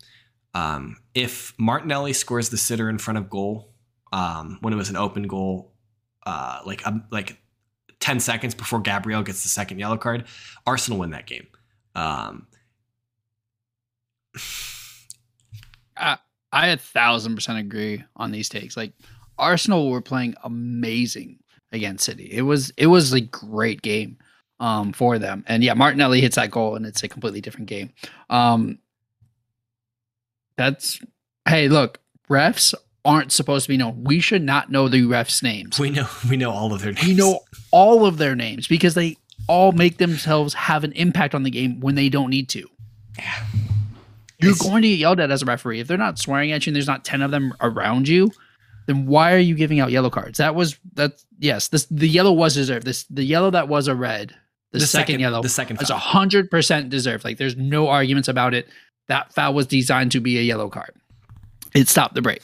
Um, if Martinelli scores the sitter in front of goal, um, when it was an open goal, Uh, like um, like ten seconds before Gabriel gets the second yellow card, Arsenal win that game. Um, I, I a thousand percent agree on these takes. Like Arsenal were playing amazing against City. It was it was a great game um, for them. And yeah, Martinelli hits that goal, and it's a completely different game. Um, that's hey, look, refs aren't supposed to be known. We should not know the refs' names. We know we know all of their names. We know all of their names because they all make themselves have an impact on the game when they don't need to. Yeah. You're it's, going to get yelled at as a referee. If they're not swearing at you and there's not ten of them around you, then why are you giving out yellow cards? That was that's yes, this the yellow was deserved. This the yellow that was a red, the, the second, second yellow the second was a hundred percent deserved. Like there's no arguments about it. That foul was designed to be a yellow card. It stopped the break.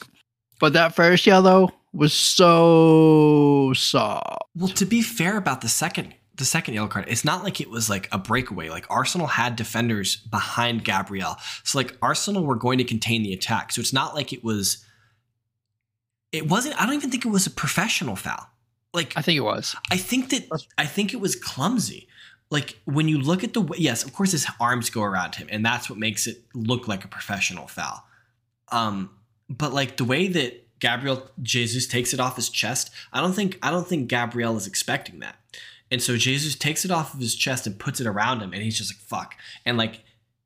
But that first yellow was so soft. Well, to be fair about the second the second yellow card, it's not like it was like a breakaway. Like Arsenal had defenders behind Gabriel. So like Arsenal were going to contain the attack. So it's not like it was it wasn't I don't even think it was a professional foul. Like I think it was. I think that I think it was clumsy. Like when you look at the yes, of course his arms go around him, and that's what makes it look like a professional foul. Um But like the way that Gabriel Jesus takes it off his chest, I don't think I don't think Gabriel is expecting that. And so Jesus takes it off of his chest and puts it around him, and he's just like, fuck. And like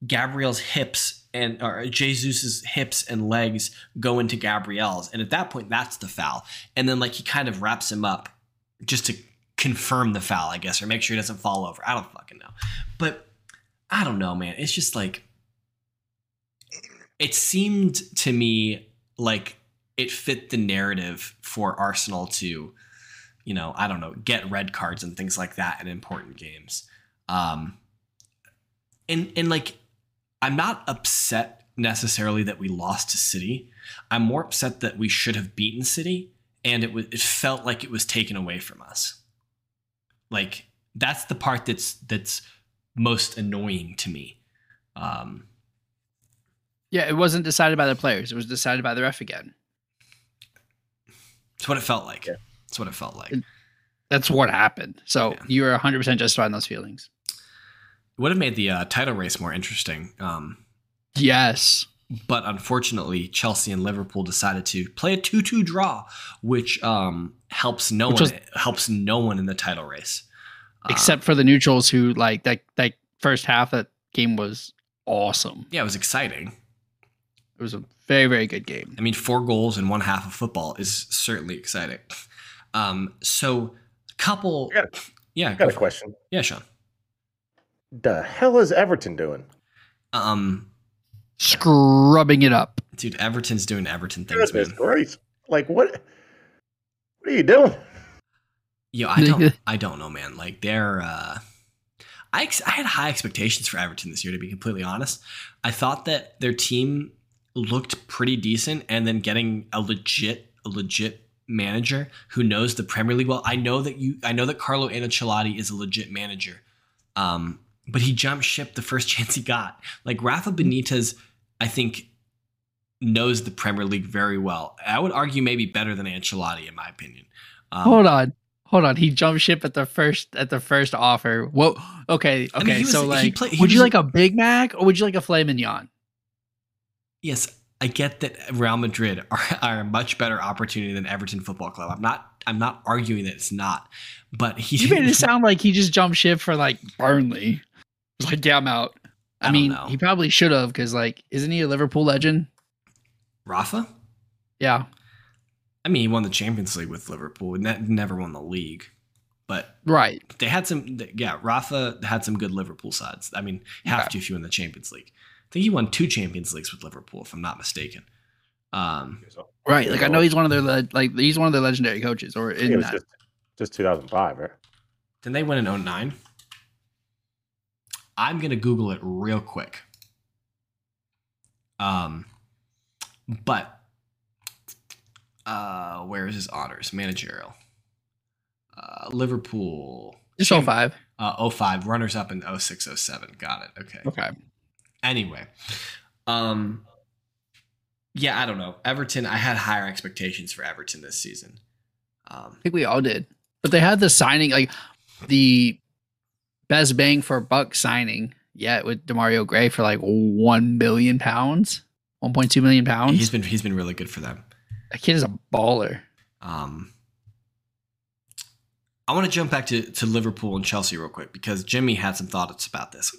Gabriel's hips and or Jesus's hips and legs go into Gabriel's. And at that point, that's the foul. And then like he kind of wraps him up just to confirm the foul, I guess, or make sure he doesn't fall over. I don't fucking know. But I don't know, man. It's just like it seemed to me like it fit the narrative for Arsenal to, you know, I don't know, get red cards and things like that in important games. Um, and, and like, I'm not upset necessarily that we lost to City. I'm more upset that we should have beaten City and it was, it felt like it was taken away from us. Like that's the part that's, that's most annoying to me. Um, Yeah, it wasn't decided by the players. It was decided by the ref again. It's what it felt like. Yeah. It's what it felt like. That's what happened. So yeah. You're one hundred percent justified in those feelings. would have made the uh, title race more interesting. Um, yes. But unfortunately, Chelsea and Liverpool decided to play a two-two draw, which um, helps no which one was, helps no one in the title race, except um, for the neutrals who like that. That first half of that game was awesome. Yeah, it was exciting. It was a very, very good game. I mean, four goals in one half of football is certainly exciting. Um, so, couple, I got a, yeah, I got a question. Yeah, Sean, the hell is Everton doing? Um. Scrubbing it up, dude. Everton's doing Everton things, man. Great. Like what? What are you doing? Yo, I don't. I don't know, man. Like they're. Uh, I ex- I had high expectations for Everton this year, to be completely honest. I thought that their team looked pretty decent, and then getting a legit, a legit manager who knows the Premier League well. I know that you. I know that Carlo Ancelotti is a legit manager. Um. But he jumped ship the first chance he got. Like Rafa Benitez, I think, knows the Premier League very well. I would argue maybe better than Ancelotti, in my opinion. Um, hold on, hold on. He jumped ship at the first at the first offer. Whoa. Okay, okay. I mean, was, so like, played, would was, you like a Big Mac or would you like a filet mignon? Yes, I get that Real Madrid are, are a much better opportunity than Everton Football Club. I'm not. I'm not arguing that it's not. But he you made it sound like he just jumped ship for like Burnley. He's like, yeah, I'm out. I, I mean, know. He probably should have because, like, isn't he a Liverpool legend? Rafa? Yeah. I mean, he won the Champions League with Liverpool and that never won the league. But right. They had some, yeah, Rafa had some good Liverpool sides. I mean, you have okay. to if you win the Champions League. I think he won two Champions Leagues with Liverpool, if I'm not mistaken. Um, right. Like, I know he's one of their, le- like, he's one of their legendary coaches. Or in it was that. Just, just two thousand five, right? Didn't they win in oh nine? I'm going to Google it real quick. Um, but uh, where is his honors? Managerial. Uh, Liverpool. It's oh five. Uh, oh five. Runners up in oh six, oh seven. Got it. Okay. Okay. Anyway. Um, yeah, I don't know. Everton, I had higher expectations for Everton this season. Um, I think we all did. But they had the signing, like the... best bang for a buck signing yet with DeMario Gray for like one million pounds, one point two million pounds. He's been he's been really good for them. That kid is a baller. Um, I want to jump back to, to Liverpool and Chelsea real quick because Jimmy had some thoughts about this.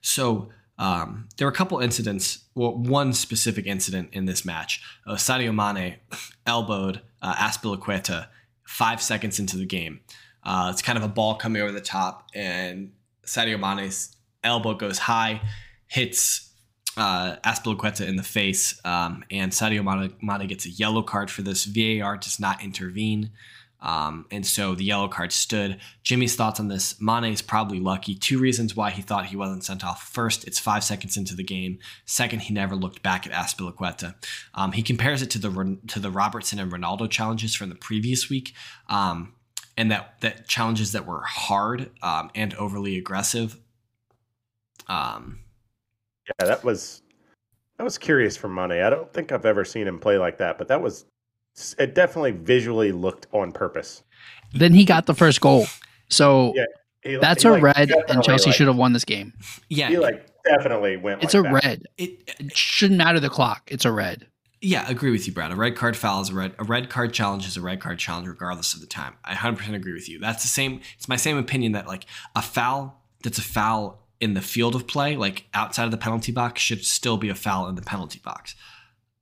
So um, there were a couple incidents. Well, one specific incident in this match. Uh, Sadio Mane elbowed uh, Aspilicueta five seconds into the game. Uh, it's kind of a ball coming over the top, and Sadio Mane's elbow goes high, hits uh, Aspilicueta in the face, um, and Sadio Mane, Mane gets a yellow card for this. V A R does not intervene, um, and so the yellow card stood. Jimmy's thoughts on this. Mane is probably lucky. Two reasons why he thought he wasn't sent off. First, it's five seconds into the game. Second, he never looked back at Aspilicueta. Um, he compares it to the to the Robertson and Ronaldo challenges from the previous week. Um And that, that challenges that were hard um, and overly aggressive. Um, yeah, that was that was curious for Mane. I don't think I've ever seen him play like that, but that was it. Definitely visually looked on purpose. Then he got the first goal, so yeah, he, that's he a like red, and Chelsea like, should have won this game. Yeah, he like definitely went. It's like a that. red. It, it shouldn't matter the clock. It's a red. Yeah, I agree with you, Brad. A red card foul is a red. A red card challenge is a red card challenge regardless of the time. I one hundred percent agree with you. That's the same. It's my same opinion that like a foul that's a foul in the field of play, like outside of the penalty box, should still be a foul in the penalty box.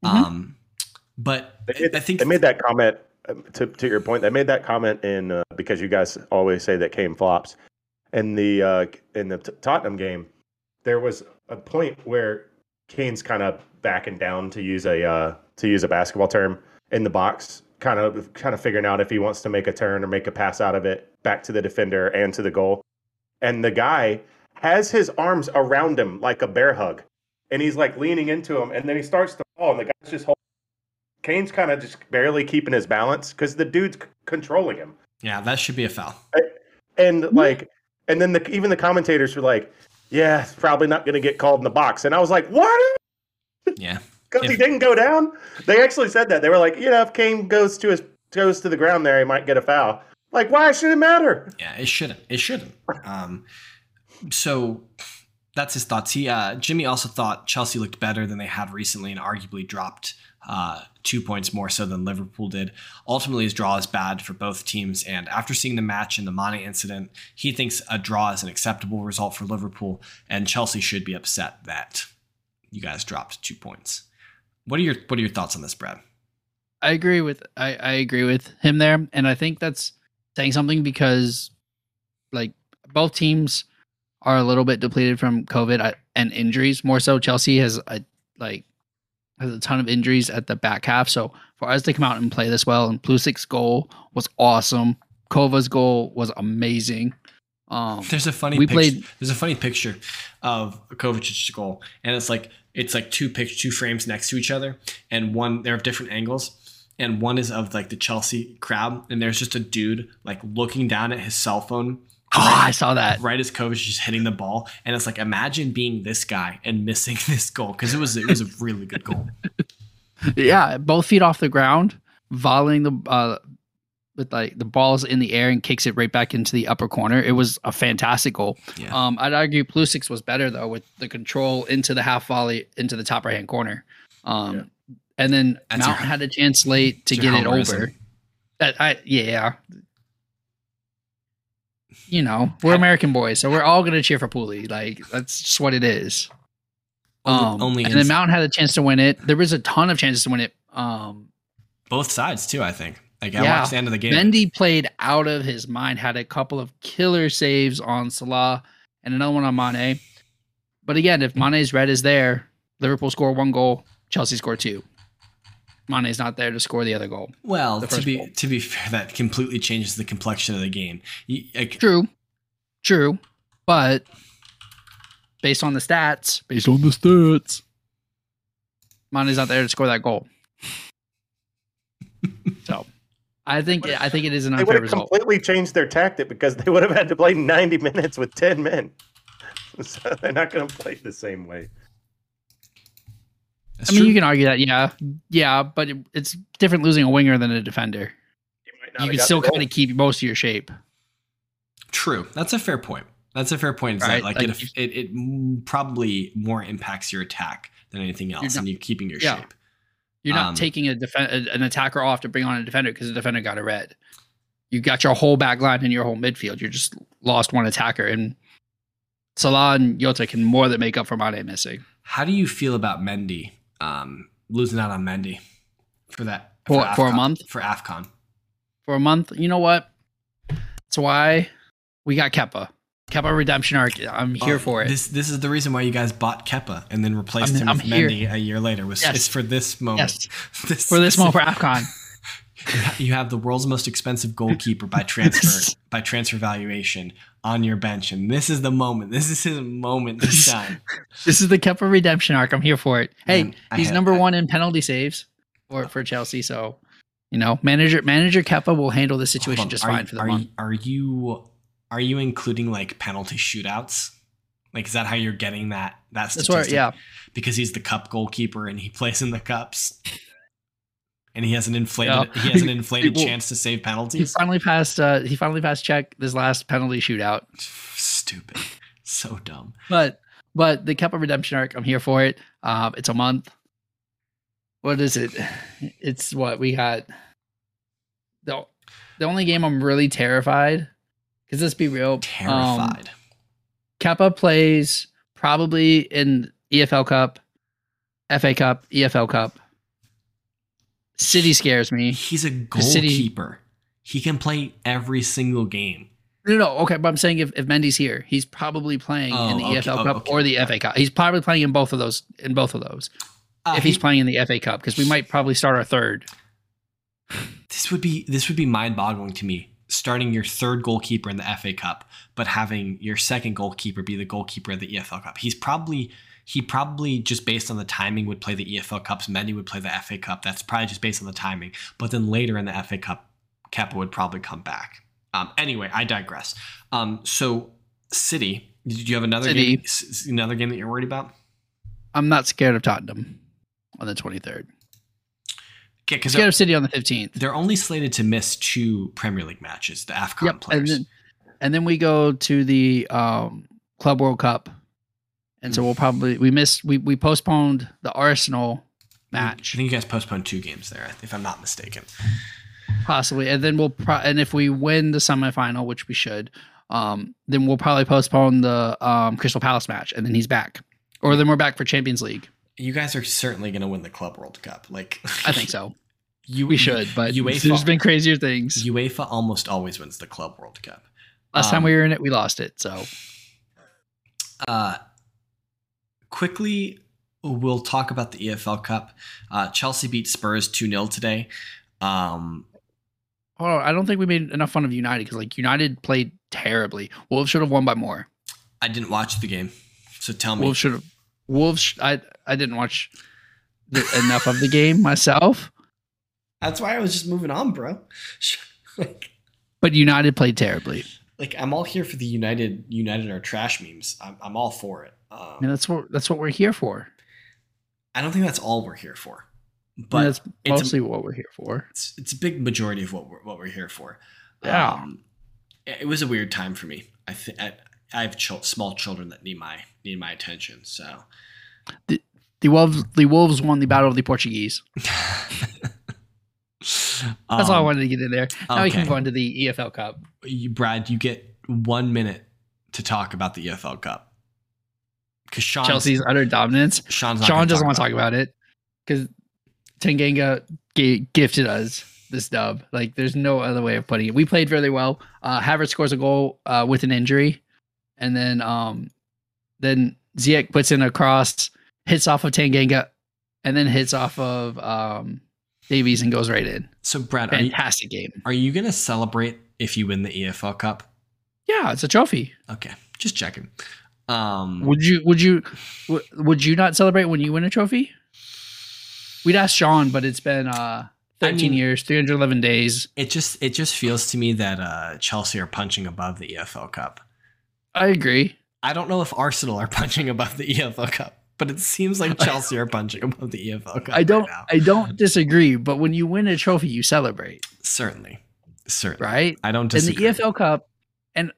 Mm-hmm. Um, but they made, I think they made that comment to to your point. They made that comment in uh, because you guys always say that Kane flops. In the uh, in the t- Tottenham game, there was a point where Kane's kind of backing down, to use a uh, to use a basketball term, in the box, kind of kind of figuring out if he wants to make a turn or make a pass out of it back to the defender and to the goal. And the guy has his arms around him like a bear hug, and he's like leaning into him, and then he starts to fall, and the guy's just holding. Kane's kind of just barely keeping his balance because the dude's c- controlling him. Yeah, that should be a foul. And, and like, and then the, even the commentators were like, yeah, it's probably not going to get called in the box. And I was like, what? Yeah. Because he didn't go down. They actually said that. They were like, you know, if Kane goes to his goes to the ground there, he might get a foul. Like, why should it matter? Yeah, it shouldn't. It shouldn't. Um, so that's his thoughts. He, uh, Jimmy also thought Chelsea looked better than they had recently and arguably dropped uh, two points more so than Liverpool did. Ultimately, his draw is bad for both teams. And after seeing the match and the Mane incident, he thinks a draw is an acceptable result for Liverpool, and Chelsea should be upset that you guys dropped two points. What are your What are your thoughts on this, Brad? I agree with I, I agree with him there, and I think that's saying something because, like, both teams are a little bit depleted from COVID and injuries. More so, Chelsea has a, like has a ton of injuries at the back half. So for us to come out and play this well, and Pulisic's goal was awesome. Kova's goal was amazing. Um, there's a funny we pic- played. There's a funny picture of Kovacic's goal, and it's like it's like two pictures, two frames next to each other, and one they're of different angles. And one is of like the Chelsea crowd, and there's just a dude like looking down at his cell phone. Oh, right, I saw that. Right as Kovacic is just hitting the ball, and it's like, imagine being this guy and missing this goal because it was it was a really good goal. Yeah, both feet off the ground, volleying the uh, with like the balls in the air and kicks it right back into the upper corner. It was a fantastic goal. Yeah. Um, I'd argue Pulisic was better though with the control into the half volley into the top right hand corner. Um, yeah. And then Mount had a chance late to get it over. That, I, yeah. You know, we're American boys, so we're all going to cheer for Pooley. Like, that's just what it is. Um, only, only and then Mount had a chance to win it. There was a ton of chances to win it. Um, Both sides, too, I think. Like, I yeah, watched the end of the game. Mendy played out of his mind, had a couple of killer saves on Salah and another one on Mane. But again, if Mane's red is there, Liverpool score one goal, Chelsea score two. Mane's not there to score the other goal. Well, to be goal. to be fair, that completely changes the complexion of the game. You, I, true, true, but based on the stats, based on the stats, Mane's not there to score that goal. So, I think I think it is an unfair result. They would have completely changed their tactic because they would have had to play ninety minutes with ten men. So they're not going to play the same way. That's I mean, true. You can argue that, yeah, yeah, but it, it's different losing a winger than a defender. You, might not you can still kind of keep most of your shape. True, that's a fair point. That's a fair point. Right? That, like, like it, it, it probably more impacts your attack than anything else, not, and you're keeping your yeah. shape. You're um, not taking a def- an attacker off to bring on a defender because the defender got a red. You got your whole back line and your whole midfield. You just lost one attacker, and Salah and Jota can more than make up for Mane missing. How do you feel about Mendy? Um, losing out on Mendy for that for, for, for a month for AFCON for a month. You know what? That's why we got Kepa. Kepa redemption arc. I'm here oh, for it. This this is the reason why you guys bought Kepa and then replaced I'm, him I'm with here. Mendy a year later. Was yes. it's for this moment? Yes. this, for this moment for AFCON. You have the world's most expensive goalkeeper by transfer by transfer valuation on your bench, and this is the moment. This is his moment to shine. This is the Kepa redemption arc. I'm here for it. Hey, Man, he's had, number I, one in penalty saves for for Chelsea. So, you know, manager manager Kepa will handle the situation just fine you, for the are month. You, are you are you including like penalty shootouts? Like, is that how you're getting that that statistic? That's where, yeah, because he's the cup goalkeeper and he plays in the cups. And he has an inflated yeah. he has an inflated well, chance to save penalties. He finally passed. Uh, he finally passed check this last penalty shootout. Stupid, so dumb. But but the Kepa redemption arc. I'm here for it. Um, it's a month. What is it? It's what we got. the The only game I'm really terrified. Because let's be real, terrified. Um, Kepa plays probably in E F L Cup, F A Cup, E F L Cup. City scares me. He's a goalkeeper. He can play every single game. No, no, okay, but I'm saying if, if Mendy's here, he's probably playing oh, in the okay, E F L oh, Cup okay. or the F A Cup. He's probably playing in both of those. In both of those, uh, if he's he, playing in the F A Cup, because we might probably start our third. This would be this would be mind-boggling to me. Starting your third goalkeeper in the F A Cup, but having your second goalkeeper be the goalkeeper of the E F L Cup. He's probably. He probably, just based on the timing, would play the E F L Cups. Mendy would play the F A Cup. That's probably just based on the timing. But then later in the F A Cup, Kepa would probably come back. Um, anyway, I digress. Um, so, City, did you have another City. game? Another game that you're worried about? I'm not scared of Tottenham on the twenty-third. Okay, I'm scared of City on the fifteenth. They're only slated to miss two Premier League matches, the AFCON yep, players. And then, and then we go to the um, Club World Cup. And so we'll probably, we missed, we, we postponed the Arsenal match. I think you guys postponed two games there, if I'm not mistaken. Possibly. And then we'll, pro- and if we win the semifinal, which we should, um, then we'll probably postpone the um, Crystal Palace match. And then he's back. Or then we're back for Champions League. You guys are certainly going to win the Club World Cup. Like, I think so. You, we should, but UEFA, there's been crazier things. UEFA almost always wins the Club World Cup. Last um, time we were in it, we lost it. So, uh, quickly, we'll talk about the E F L Cup. Uh, Chelsea beat Spurs two nil today. Um, oh, I don't think we made enough fun of United because, like, United played terribly. Wolves should have won by more. I didn't watch the game, so tell me. Wolves should have. Wolves. I I didn't watch the, enough of the game myself. That's why I was just moving on, bro. Like, but United played terribly. Like, I'm all here for the United. United are trash memes. I'm, I'm all for it. Um, and that's what that's what we're here for. I don't think that's all we're here for, but and that's mostly it's a, what we're here for. It's, it's a big majority of what we're what we're here for. Yeah. Um, it, it was a weird time for me. I th- I, I have ch- small children that need my need my attention. So the the wolves the wolves won the Battle of the Portuguese. That's um, all I wanted to get in there. Now okay. We can go into the E F L Cup. You, Brad, you get one minute to talk about the E F L Cup. Because Chelsea's utter dominance. Sean's not Sean doesn't want to talk about it because Tanganga g- gifted us this dub. Like, there's no other way of putting it. We played really well. Uh, Havertz scores a goal uh, with an injury, and then um, then Ziyech puts in a cross, hits off of Tanganga, and then hits off of. Um, Davies and goes right in. So, Brad, fantastic are you, game. Are you going to celebrate if you win the E F L Cup? Yeah, it's a trophy. Okay, just checking. Um, would you? Would you? Would you not celebrate when you win a trophy? We'd ask Sean, but it's been uh, thirteen I mean, years, three hundred eleven days. It just it just feels to me that uh, Chelsea are punching above the E F L Cup. I agree. I don't know if Arsenal are punching above the E F L Cup. But it seems like Chelsea are punching above the E F L Cup. I don't, right now. I don't disagree. But when you win a trophy, you celebrate. Certainly, certainly. Right? I don't disagree. And the E F L Cup, and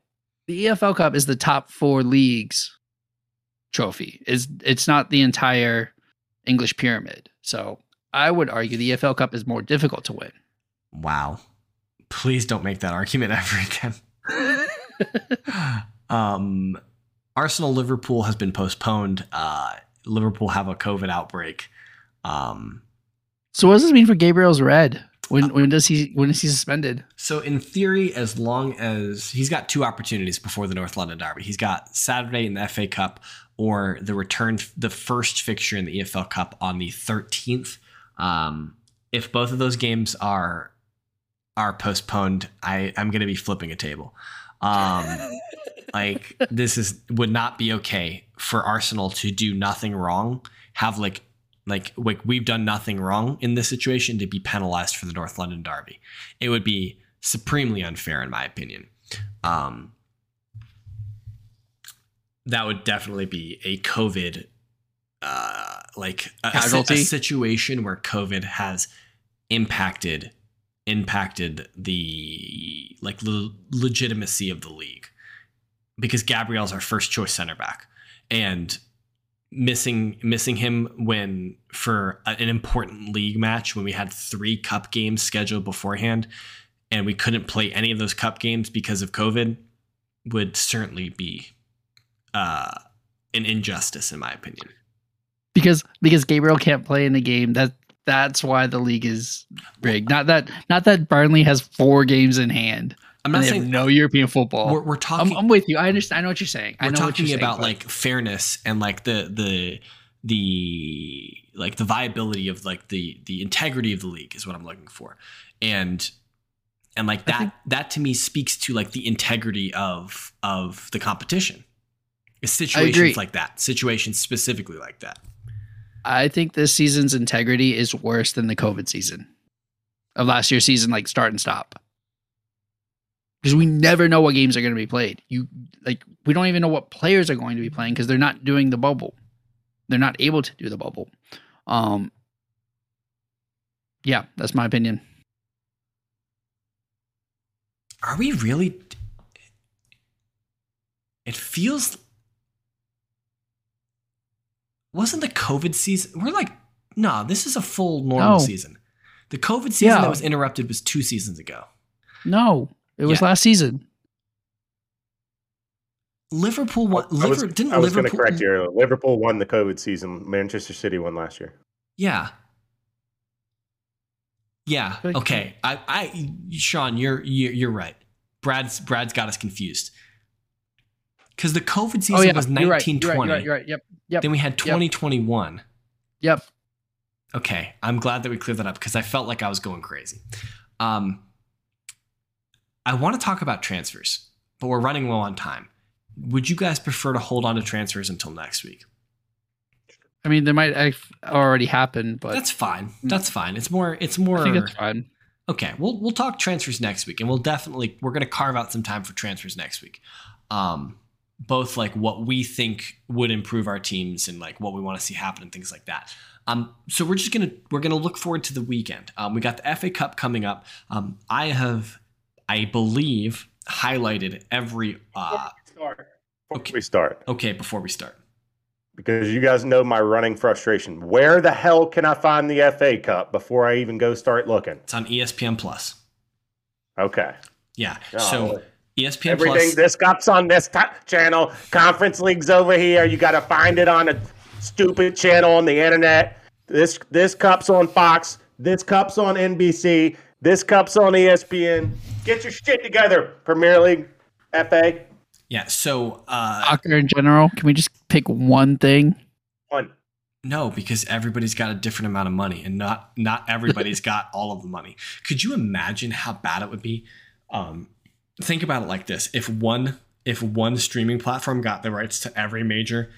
the E F L Cup is the top four leagues trophy. It's, it's not the entire English pyramid. So I would argue the E F L Cup is more difficult to win. Wow! Please don't make that argument ever again. um, Arsenal Liverpool has been postponed. Uh, Liverpool have a COVID outbreak. Um, so what does this mean for Gabriel's red? When uh, when does he when is he suspended? So in theory, as long as he's got two opportunities before the North London derby, he's got Saturday in the F A Cup or the return, the first fixture in the E F L Cup on the thirteenth. Um, if both of those games are are postponed, I I'm going to be flipping a table. Um, like this is would not be okay for Arsenal to do nothing wrong, have like like like we've done nothing wrong in this situation to be penalized for the North London derby. It would be supremely unfair in my opinion. Um, that would definitely be a COVID uh, like a, a, a situation where COVID has impacted impacted the like le- legitimacy of the league. Because Gabriel's our first choice center back, and missing missing him when for an important league match when we had three cup games scheduled beforehand, and we couldn't play any of those cup games because of COVID, would certainly be uh, an injustice in my opinion. Because because Gabriel can't play in a game that that's why the league is rigged. Not that not that Burnley has four games in hand. I'm not saying no European football. We're, we're talking. I'm, I'm with you. I understand. I know what you're saying. We're I know talking what you're about saying, like fairness and like the the the like the viability of like the the integrity of the league is what I'm looking for, and and like that think, that to me speaks to like the integrity of of the competition. It's situations like that. Situations specifically like that. I think this season's integrity is worse than the COVID season of last year's season. Like start and stop. Because we never know what games are going to be played. You like we don't even know what players are going to be playing because they're not doing the bubble. They're not able to do the bubble. Um, yeah, that's my opinion. Are we really? It feels. wasn't the COVID season? We're like, nah, this is a full normal no. season. The COVID season yeah. that was interrupted was two seasons ago. No, it was yeah. last season. Liverpool won. I was, Liverpool, didn't I was Liverpool, going to correct you. Liverpool won the COVID season. Manchester City won last year. Yeah. Yeah. Okay. I, I, Sean, you're you're, you're right. Brad's Brad's got us confused. Because the COVID season oh, yeah. was nineteen twenty. You're right, you're right, you're right. Yep. Yep. Then we had twenty twenty-one. Yep. Okay. I'm glad that we cleared that up because I felt like I was going crazy. Um, I want to talk about transfers, but we're running low on time. Would you guys prefer to hold on to transfers until next week? I mean, they might already happen, but that's fine. That's fine. It's more. It's more. I think it's fine. Okay, we'll we'll talk transfers next week, and we'll definitely we're going to carve out some time for transfers next week. Um, both like what we think would improve our teams and like what we want to see happen and things like that. Um, so we're just gonna we're gonna look forward to the weekend. Um, we got the F A Cup coming up. Um, I have, I believe, highlighted every. Uh, Start. Before okay. we start. Okay, before we start. Because you guys know my running frustration. Where the hell can I find the F A Cup before I even go start looking? It's on E S P N Plus. Okay. Yeah. Oh. So E S P N Everything, Plus. Everything, this cup's on this t- channel. Conference League's over here. You got to find it on a stupid channel on the internet. This this cup's on Fox. This cup's on N B C. This cup's on E S P N. Get your shit together, Premier League, F A. Yeah, so... Uh, soccer in general, can we just pick one thing? One. No, because everybody's got a different amount of money, and not not everybody's got all of the money. Could you imagine how bad it would be? Um, think about it like this. If one if one streaming platform got the rights to every major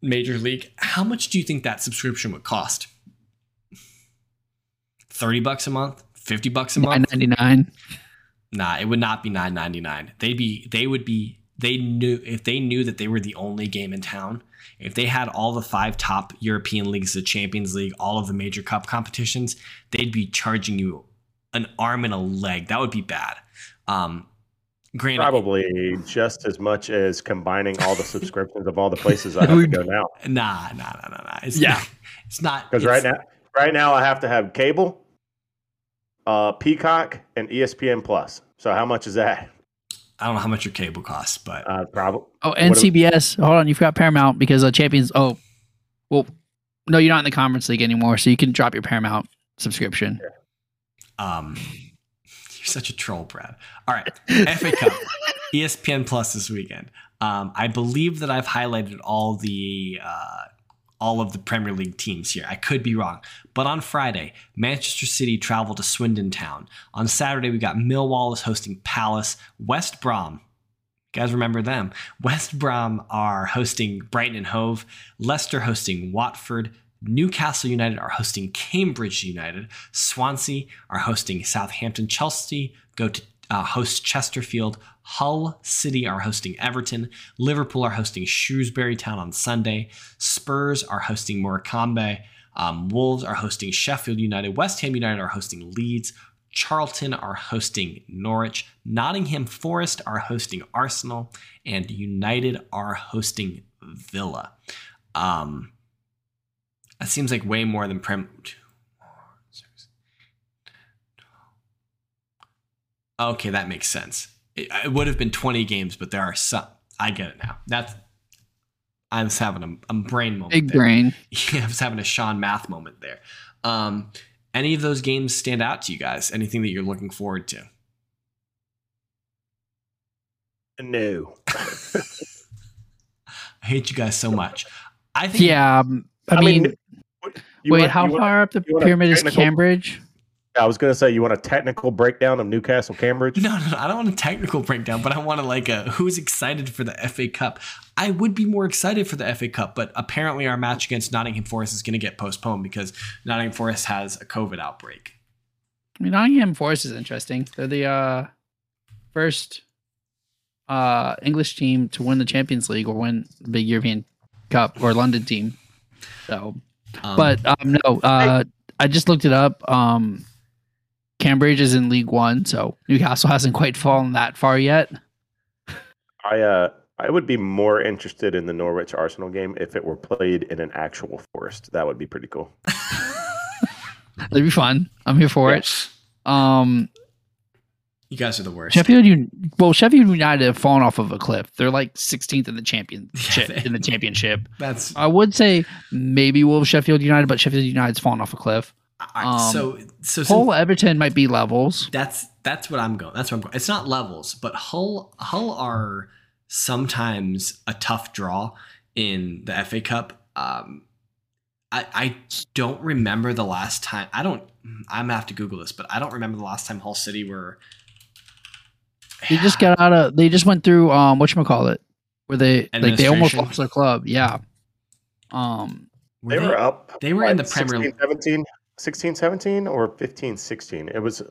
major league, how much do you think that subscription would cost? thirty bucks a month? fifty bucks a month? nine ninety-nine. Nah, it would not be nine ninety-nine. They'd be, they would be... They knew if they knew that they were the only game in town, if they had all the five top European leagues, the Champions League, all of the major cup competitions, they'd be charging you an arm and a leg. That would be bad. Um, granted, probably just as much as combining all the subscriptions of all the places I have to go now. Nah, nah, nah, nah, nah. It's yeah, not, it's not because right now, right now I have to have cable, uh, Peacock, and E S P N Plus. So how much is that? I don't know how much your cable costs, but uh, probably. Oh, and what C B S. We- Hold on, you've got Paramount because uh, Champions. Oh, well, no, you're not in the Conference League anymore, so you can drop your Paramount subscription. Yeah. Um, you're such a troll, Brad. All right, F A Cup, E S P N Plus this weekend. Um, I believe that I've highlighted all the uh, all of the Premier League teams here. I could be wrong, but on Friday, Manchester City travel to Swindon Town. On Saturday, we got Millwall is hosting Palace. West Brom, you guys remember them? West Brom are hosting Brighton and Hove. Leicester hosting Watford. Newcastle United are hosting Cambridge United. Swansea are hosting Southampton. Chelsea go to uh, host Chesterfield. Hull City are hosting Everton. Liverpool are hosting Shrewsbury Town on Sunday. Spurs are hosting Morecambe. Um, Wolves are hosting Sheffield United. West Ham United are hosting Leeds. Charlton are hosting Norwich. Nottingham Forest are hosting Arsenal. And United are hosting Villa. Um, that seems like way more than Premier League. Okay, that makes sense. It would have been twenty games, but there are some. I get it now. That's I'm just having a, a brain moment. Big there. brain. Yeah, I was having a Sean math moment there. Um, any of those games stand out to you guys? Anything that you're looking forward to? No. I hate you guys so much. I think. Yeah, um, I, I mean, mean wait, want, how far want, up the pyramid is Cambridge? I was going to say, you want a technical breakdown of Newcastle Cambridge? No, no, no, I don't want a technical breakdown, but I want to like a who's excited for the F A Cup. I would be more excited for the F A Cup, but apparently our match against Nottingham Forest is going to get postponed because Nottingham Forest has a COVID outbreak. I mean, Nottingham Forest is interesting. They're the uh, first uh, English team to win the Champions League or win the big European Cup or London team. So, um, but um, no, uh, I just looked it up. Um, Cambridge is in League One, so Newcastle hasn't quite fallen that far yet. I uh, I would be more interested in the Norwich Arsenal game if it were played in an actual forest. That would be pretty cool. That'd be fun. I'm here for yeah. it. Um, you guys are the worst. Sheffield, well, Sheffield United have fallen off of a cliff. They're like sixteenth in the championship. Yeah, they, in the championship, that's. I would say maybe Wolves, Sheffield United, but Sheffield United's fallen off a cliff. I, um, so, so Hull, Everton might be levels. That's that's what I'm going. That's what I'm going. It's not levels, but Hull, Hull are sometimes a tough draw in the F A Cup. Um, I I don't remember the last time. I don't. I'm gonna have to Google this, but I don't remember the last time Hull City were. They just got out of. They just went through. Um, whatchamacallit? Where they like they almost lost their club. Yeah. Um, were they, they were up. They were like in the Premier League. sixteen seventeen or fifteen sixteen. It was.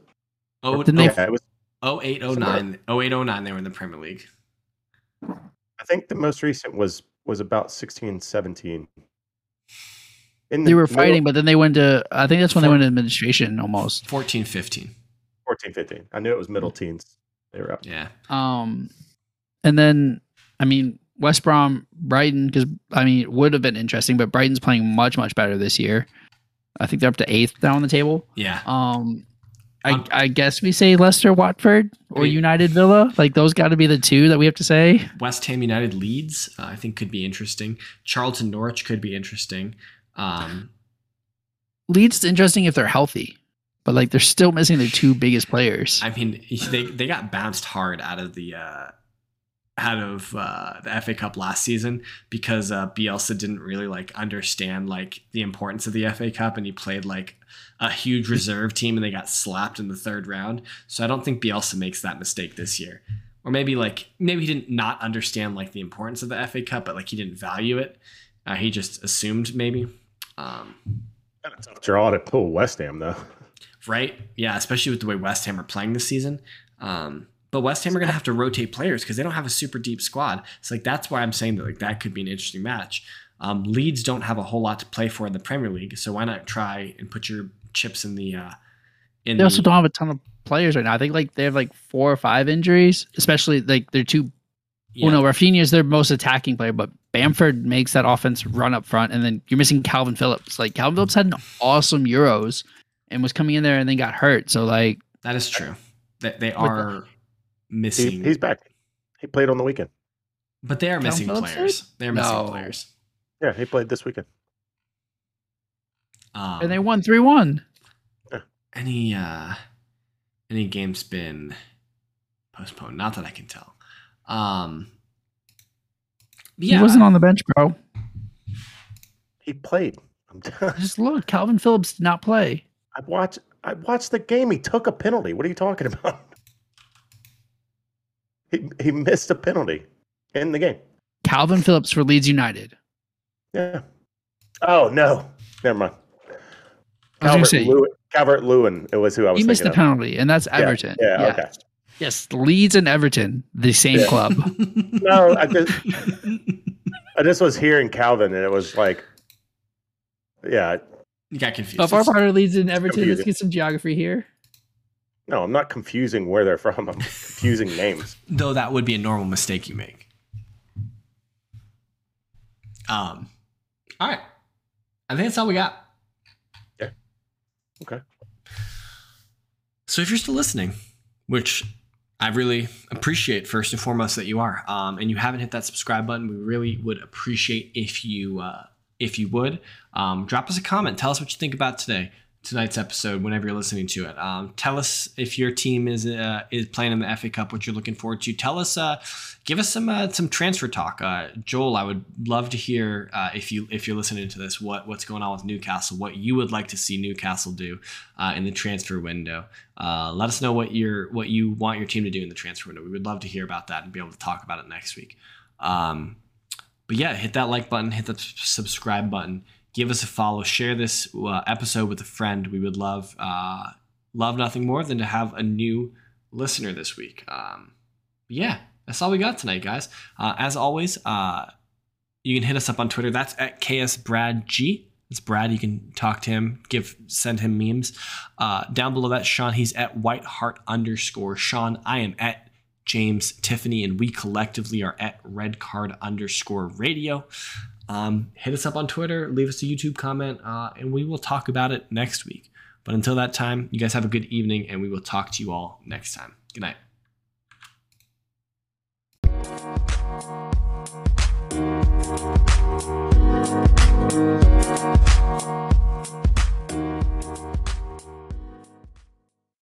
Oh, didn't they? Yeah, it was. oh eight oh nine oh eight oh nine They were in the Premier League. I think the most recent was was about sixteen seventeen. The they were fighting, middle, but then they went to, I think that's when four, they went to administration almost. fourteen fifteen fourteen fifteen I knew it was middle teens. They were up. Yeah. Um, and then, I mean, West Brom, Brighton, because, I mean, it would have been interesting, but Brighton's playing much, much better this year. I think they're up to eighth now on the table. Yeah. Um, I, um, I guess we say Leicester, Watford, or I mean, United, Villa. Like, those got to be the two that we have to say. West Ham United, Leeds, uh, I think could be interesting. Charlton, Norwich could be interesting. Um, Leeds is interesting if they're healthy, but like they're still missing their two biggest players. I mean, they they got bounced hard out of the uh, out of uh, the F A Cup last season because uh, Bielsa didn't really like understand like the importance of the F A Cup, and he played like a huge reserve team, and they got slapped in the third round. So I don't think Bielsa makes that mistake this year, or maybe like maybe he didn't not understand like the importance of the F A Cup, but like he didn't value it. Uh, he just assumed maybe. Um, draw to pull West Ham though, right? Yeah, especially with the way West Ham are playing this season. Um, but West Ham are going to have to rotate players because they don't have a super deep squad. It's so, like that's why I'm saying that like that could be an interesting match. Um, Leeds don't have a whole lot to play for in the Premier League, so why not try and put your chips in the. Uh, in they also the, don't have a ton of players right now. I think like they have like four or five injuries, especially like they're two. Yeah. Well, no, Rafinha is their most attacking player, but Bamford makes that offense run up front, and then you're missing Calvin Phillips. Like Calvin Phillips had an awesome Euros and was coming in there and then got hurt. So like that is true. That they are the, missing. He, he's back. He played on the weekend. But they are Calvin missing Phillips players. Did? They're missing no. players. Yeah, he played this weekend. Um, and they won three one. Yeah. Any uh, any game's been postponed? Not that I can tell. Um, yeah. He wasn't on the bench, bro. He played. I'm Just look, Calvin Phillips did not play. I watched. I watched the game. He took a penalty. What are you talking about? He he missed a penalty in the game. Calvin Phillips for Leeds United. Yeah. Oh no, never mind. Calvert-Lewin. Calvert-Lewin. It was who I was. He missed the of. penalty, and that's Everton. Yeah. yeah, yeah. Okay. Yes, Leeds and Everton, the same yeah. club. No, I just, I just was hearing Calvin, and it was like, yeah. You got confused. If our partner Leeds and Everton, confusing. Let's get some geography here. No, I'm not confusing where they're from. I'm confusing names. Though that would be a normal mistake you make. Um, all right. I think that's all we got. Yeah. Okay. So if you're still listening, which... I really appreciate, first and foremost, that you are. Um, and you haven't hit that subscribe button. We really would appreciate if you uh, if you would. Um, drop us a comment. Tell us what you think about today, tonight's episode, whenever you're listening to it. Um, tell us if your team is uh, is playing in the F A Cup, what you're looking forward to. Tell us, uh, give us some uh, some transfer talk. Uh, Joel, I would love to hear uh, if you if you're listening to this, what what's going on with Newcastle, what you would like to see Newcastle do uh, in the transfer window. Uh, let us know what your what you want your team to do in the transfer window. We would love to hear about that and be able to talk about it next week. Um, but yeah, hit that like button, hit that subscribe button. Give us a follow. Share this uh, episode with a friend. We would love uh, love nothing more than to have a new listener this week. Um, yeah, that's all we got tonight, guys. Uh, as always, uh, you can hit us up on Twitter. That's at K S Brad G. It's Brad. You can talk to him, give send him memes. Uh, down below that, Sean, he's at Whiteheart underscore Sean. I am at James, Tiffany, and we collectively are at redcard underscore radio. Um, hit us up on Twitter, leave us a YouTube comment, uh, and we will talk about it next week. But until that time, you guys have a good evening, and we will talk to you all next time. Good night.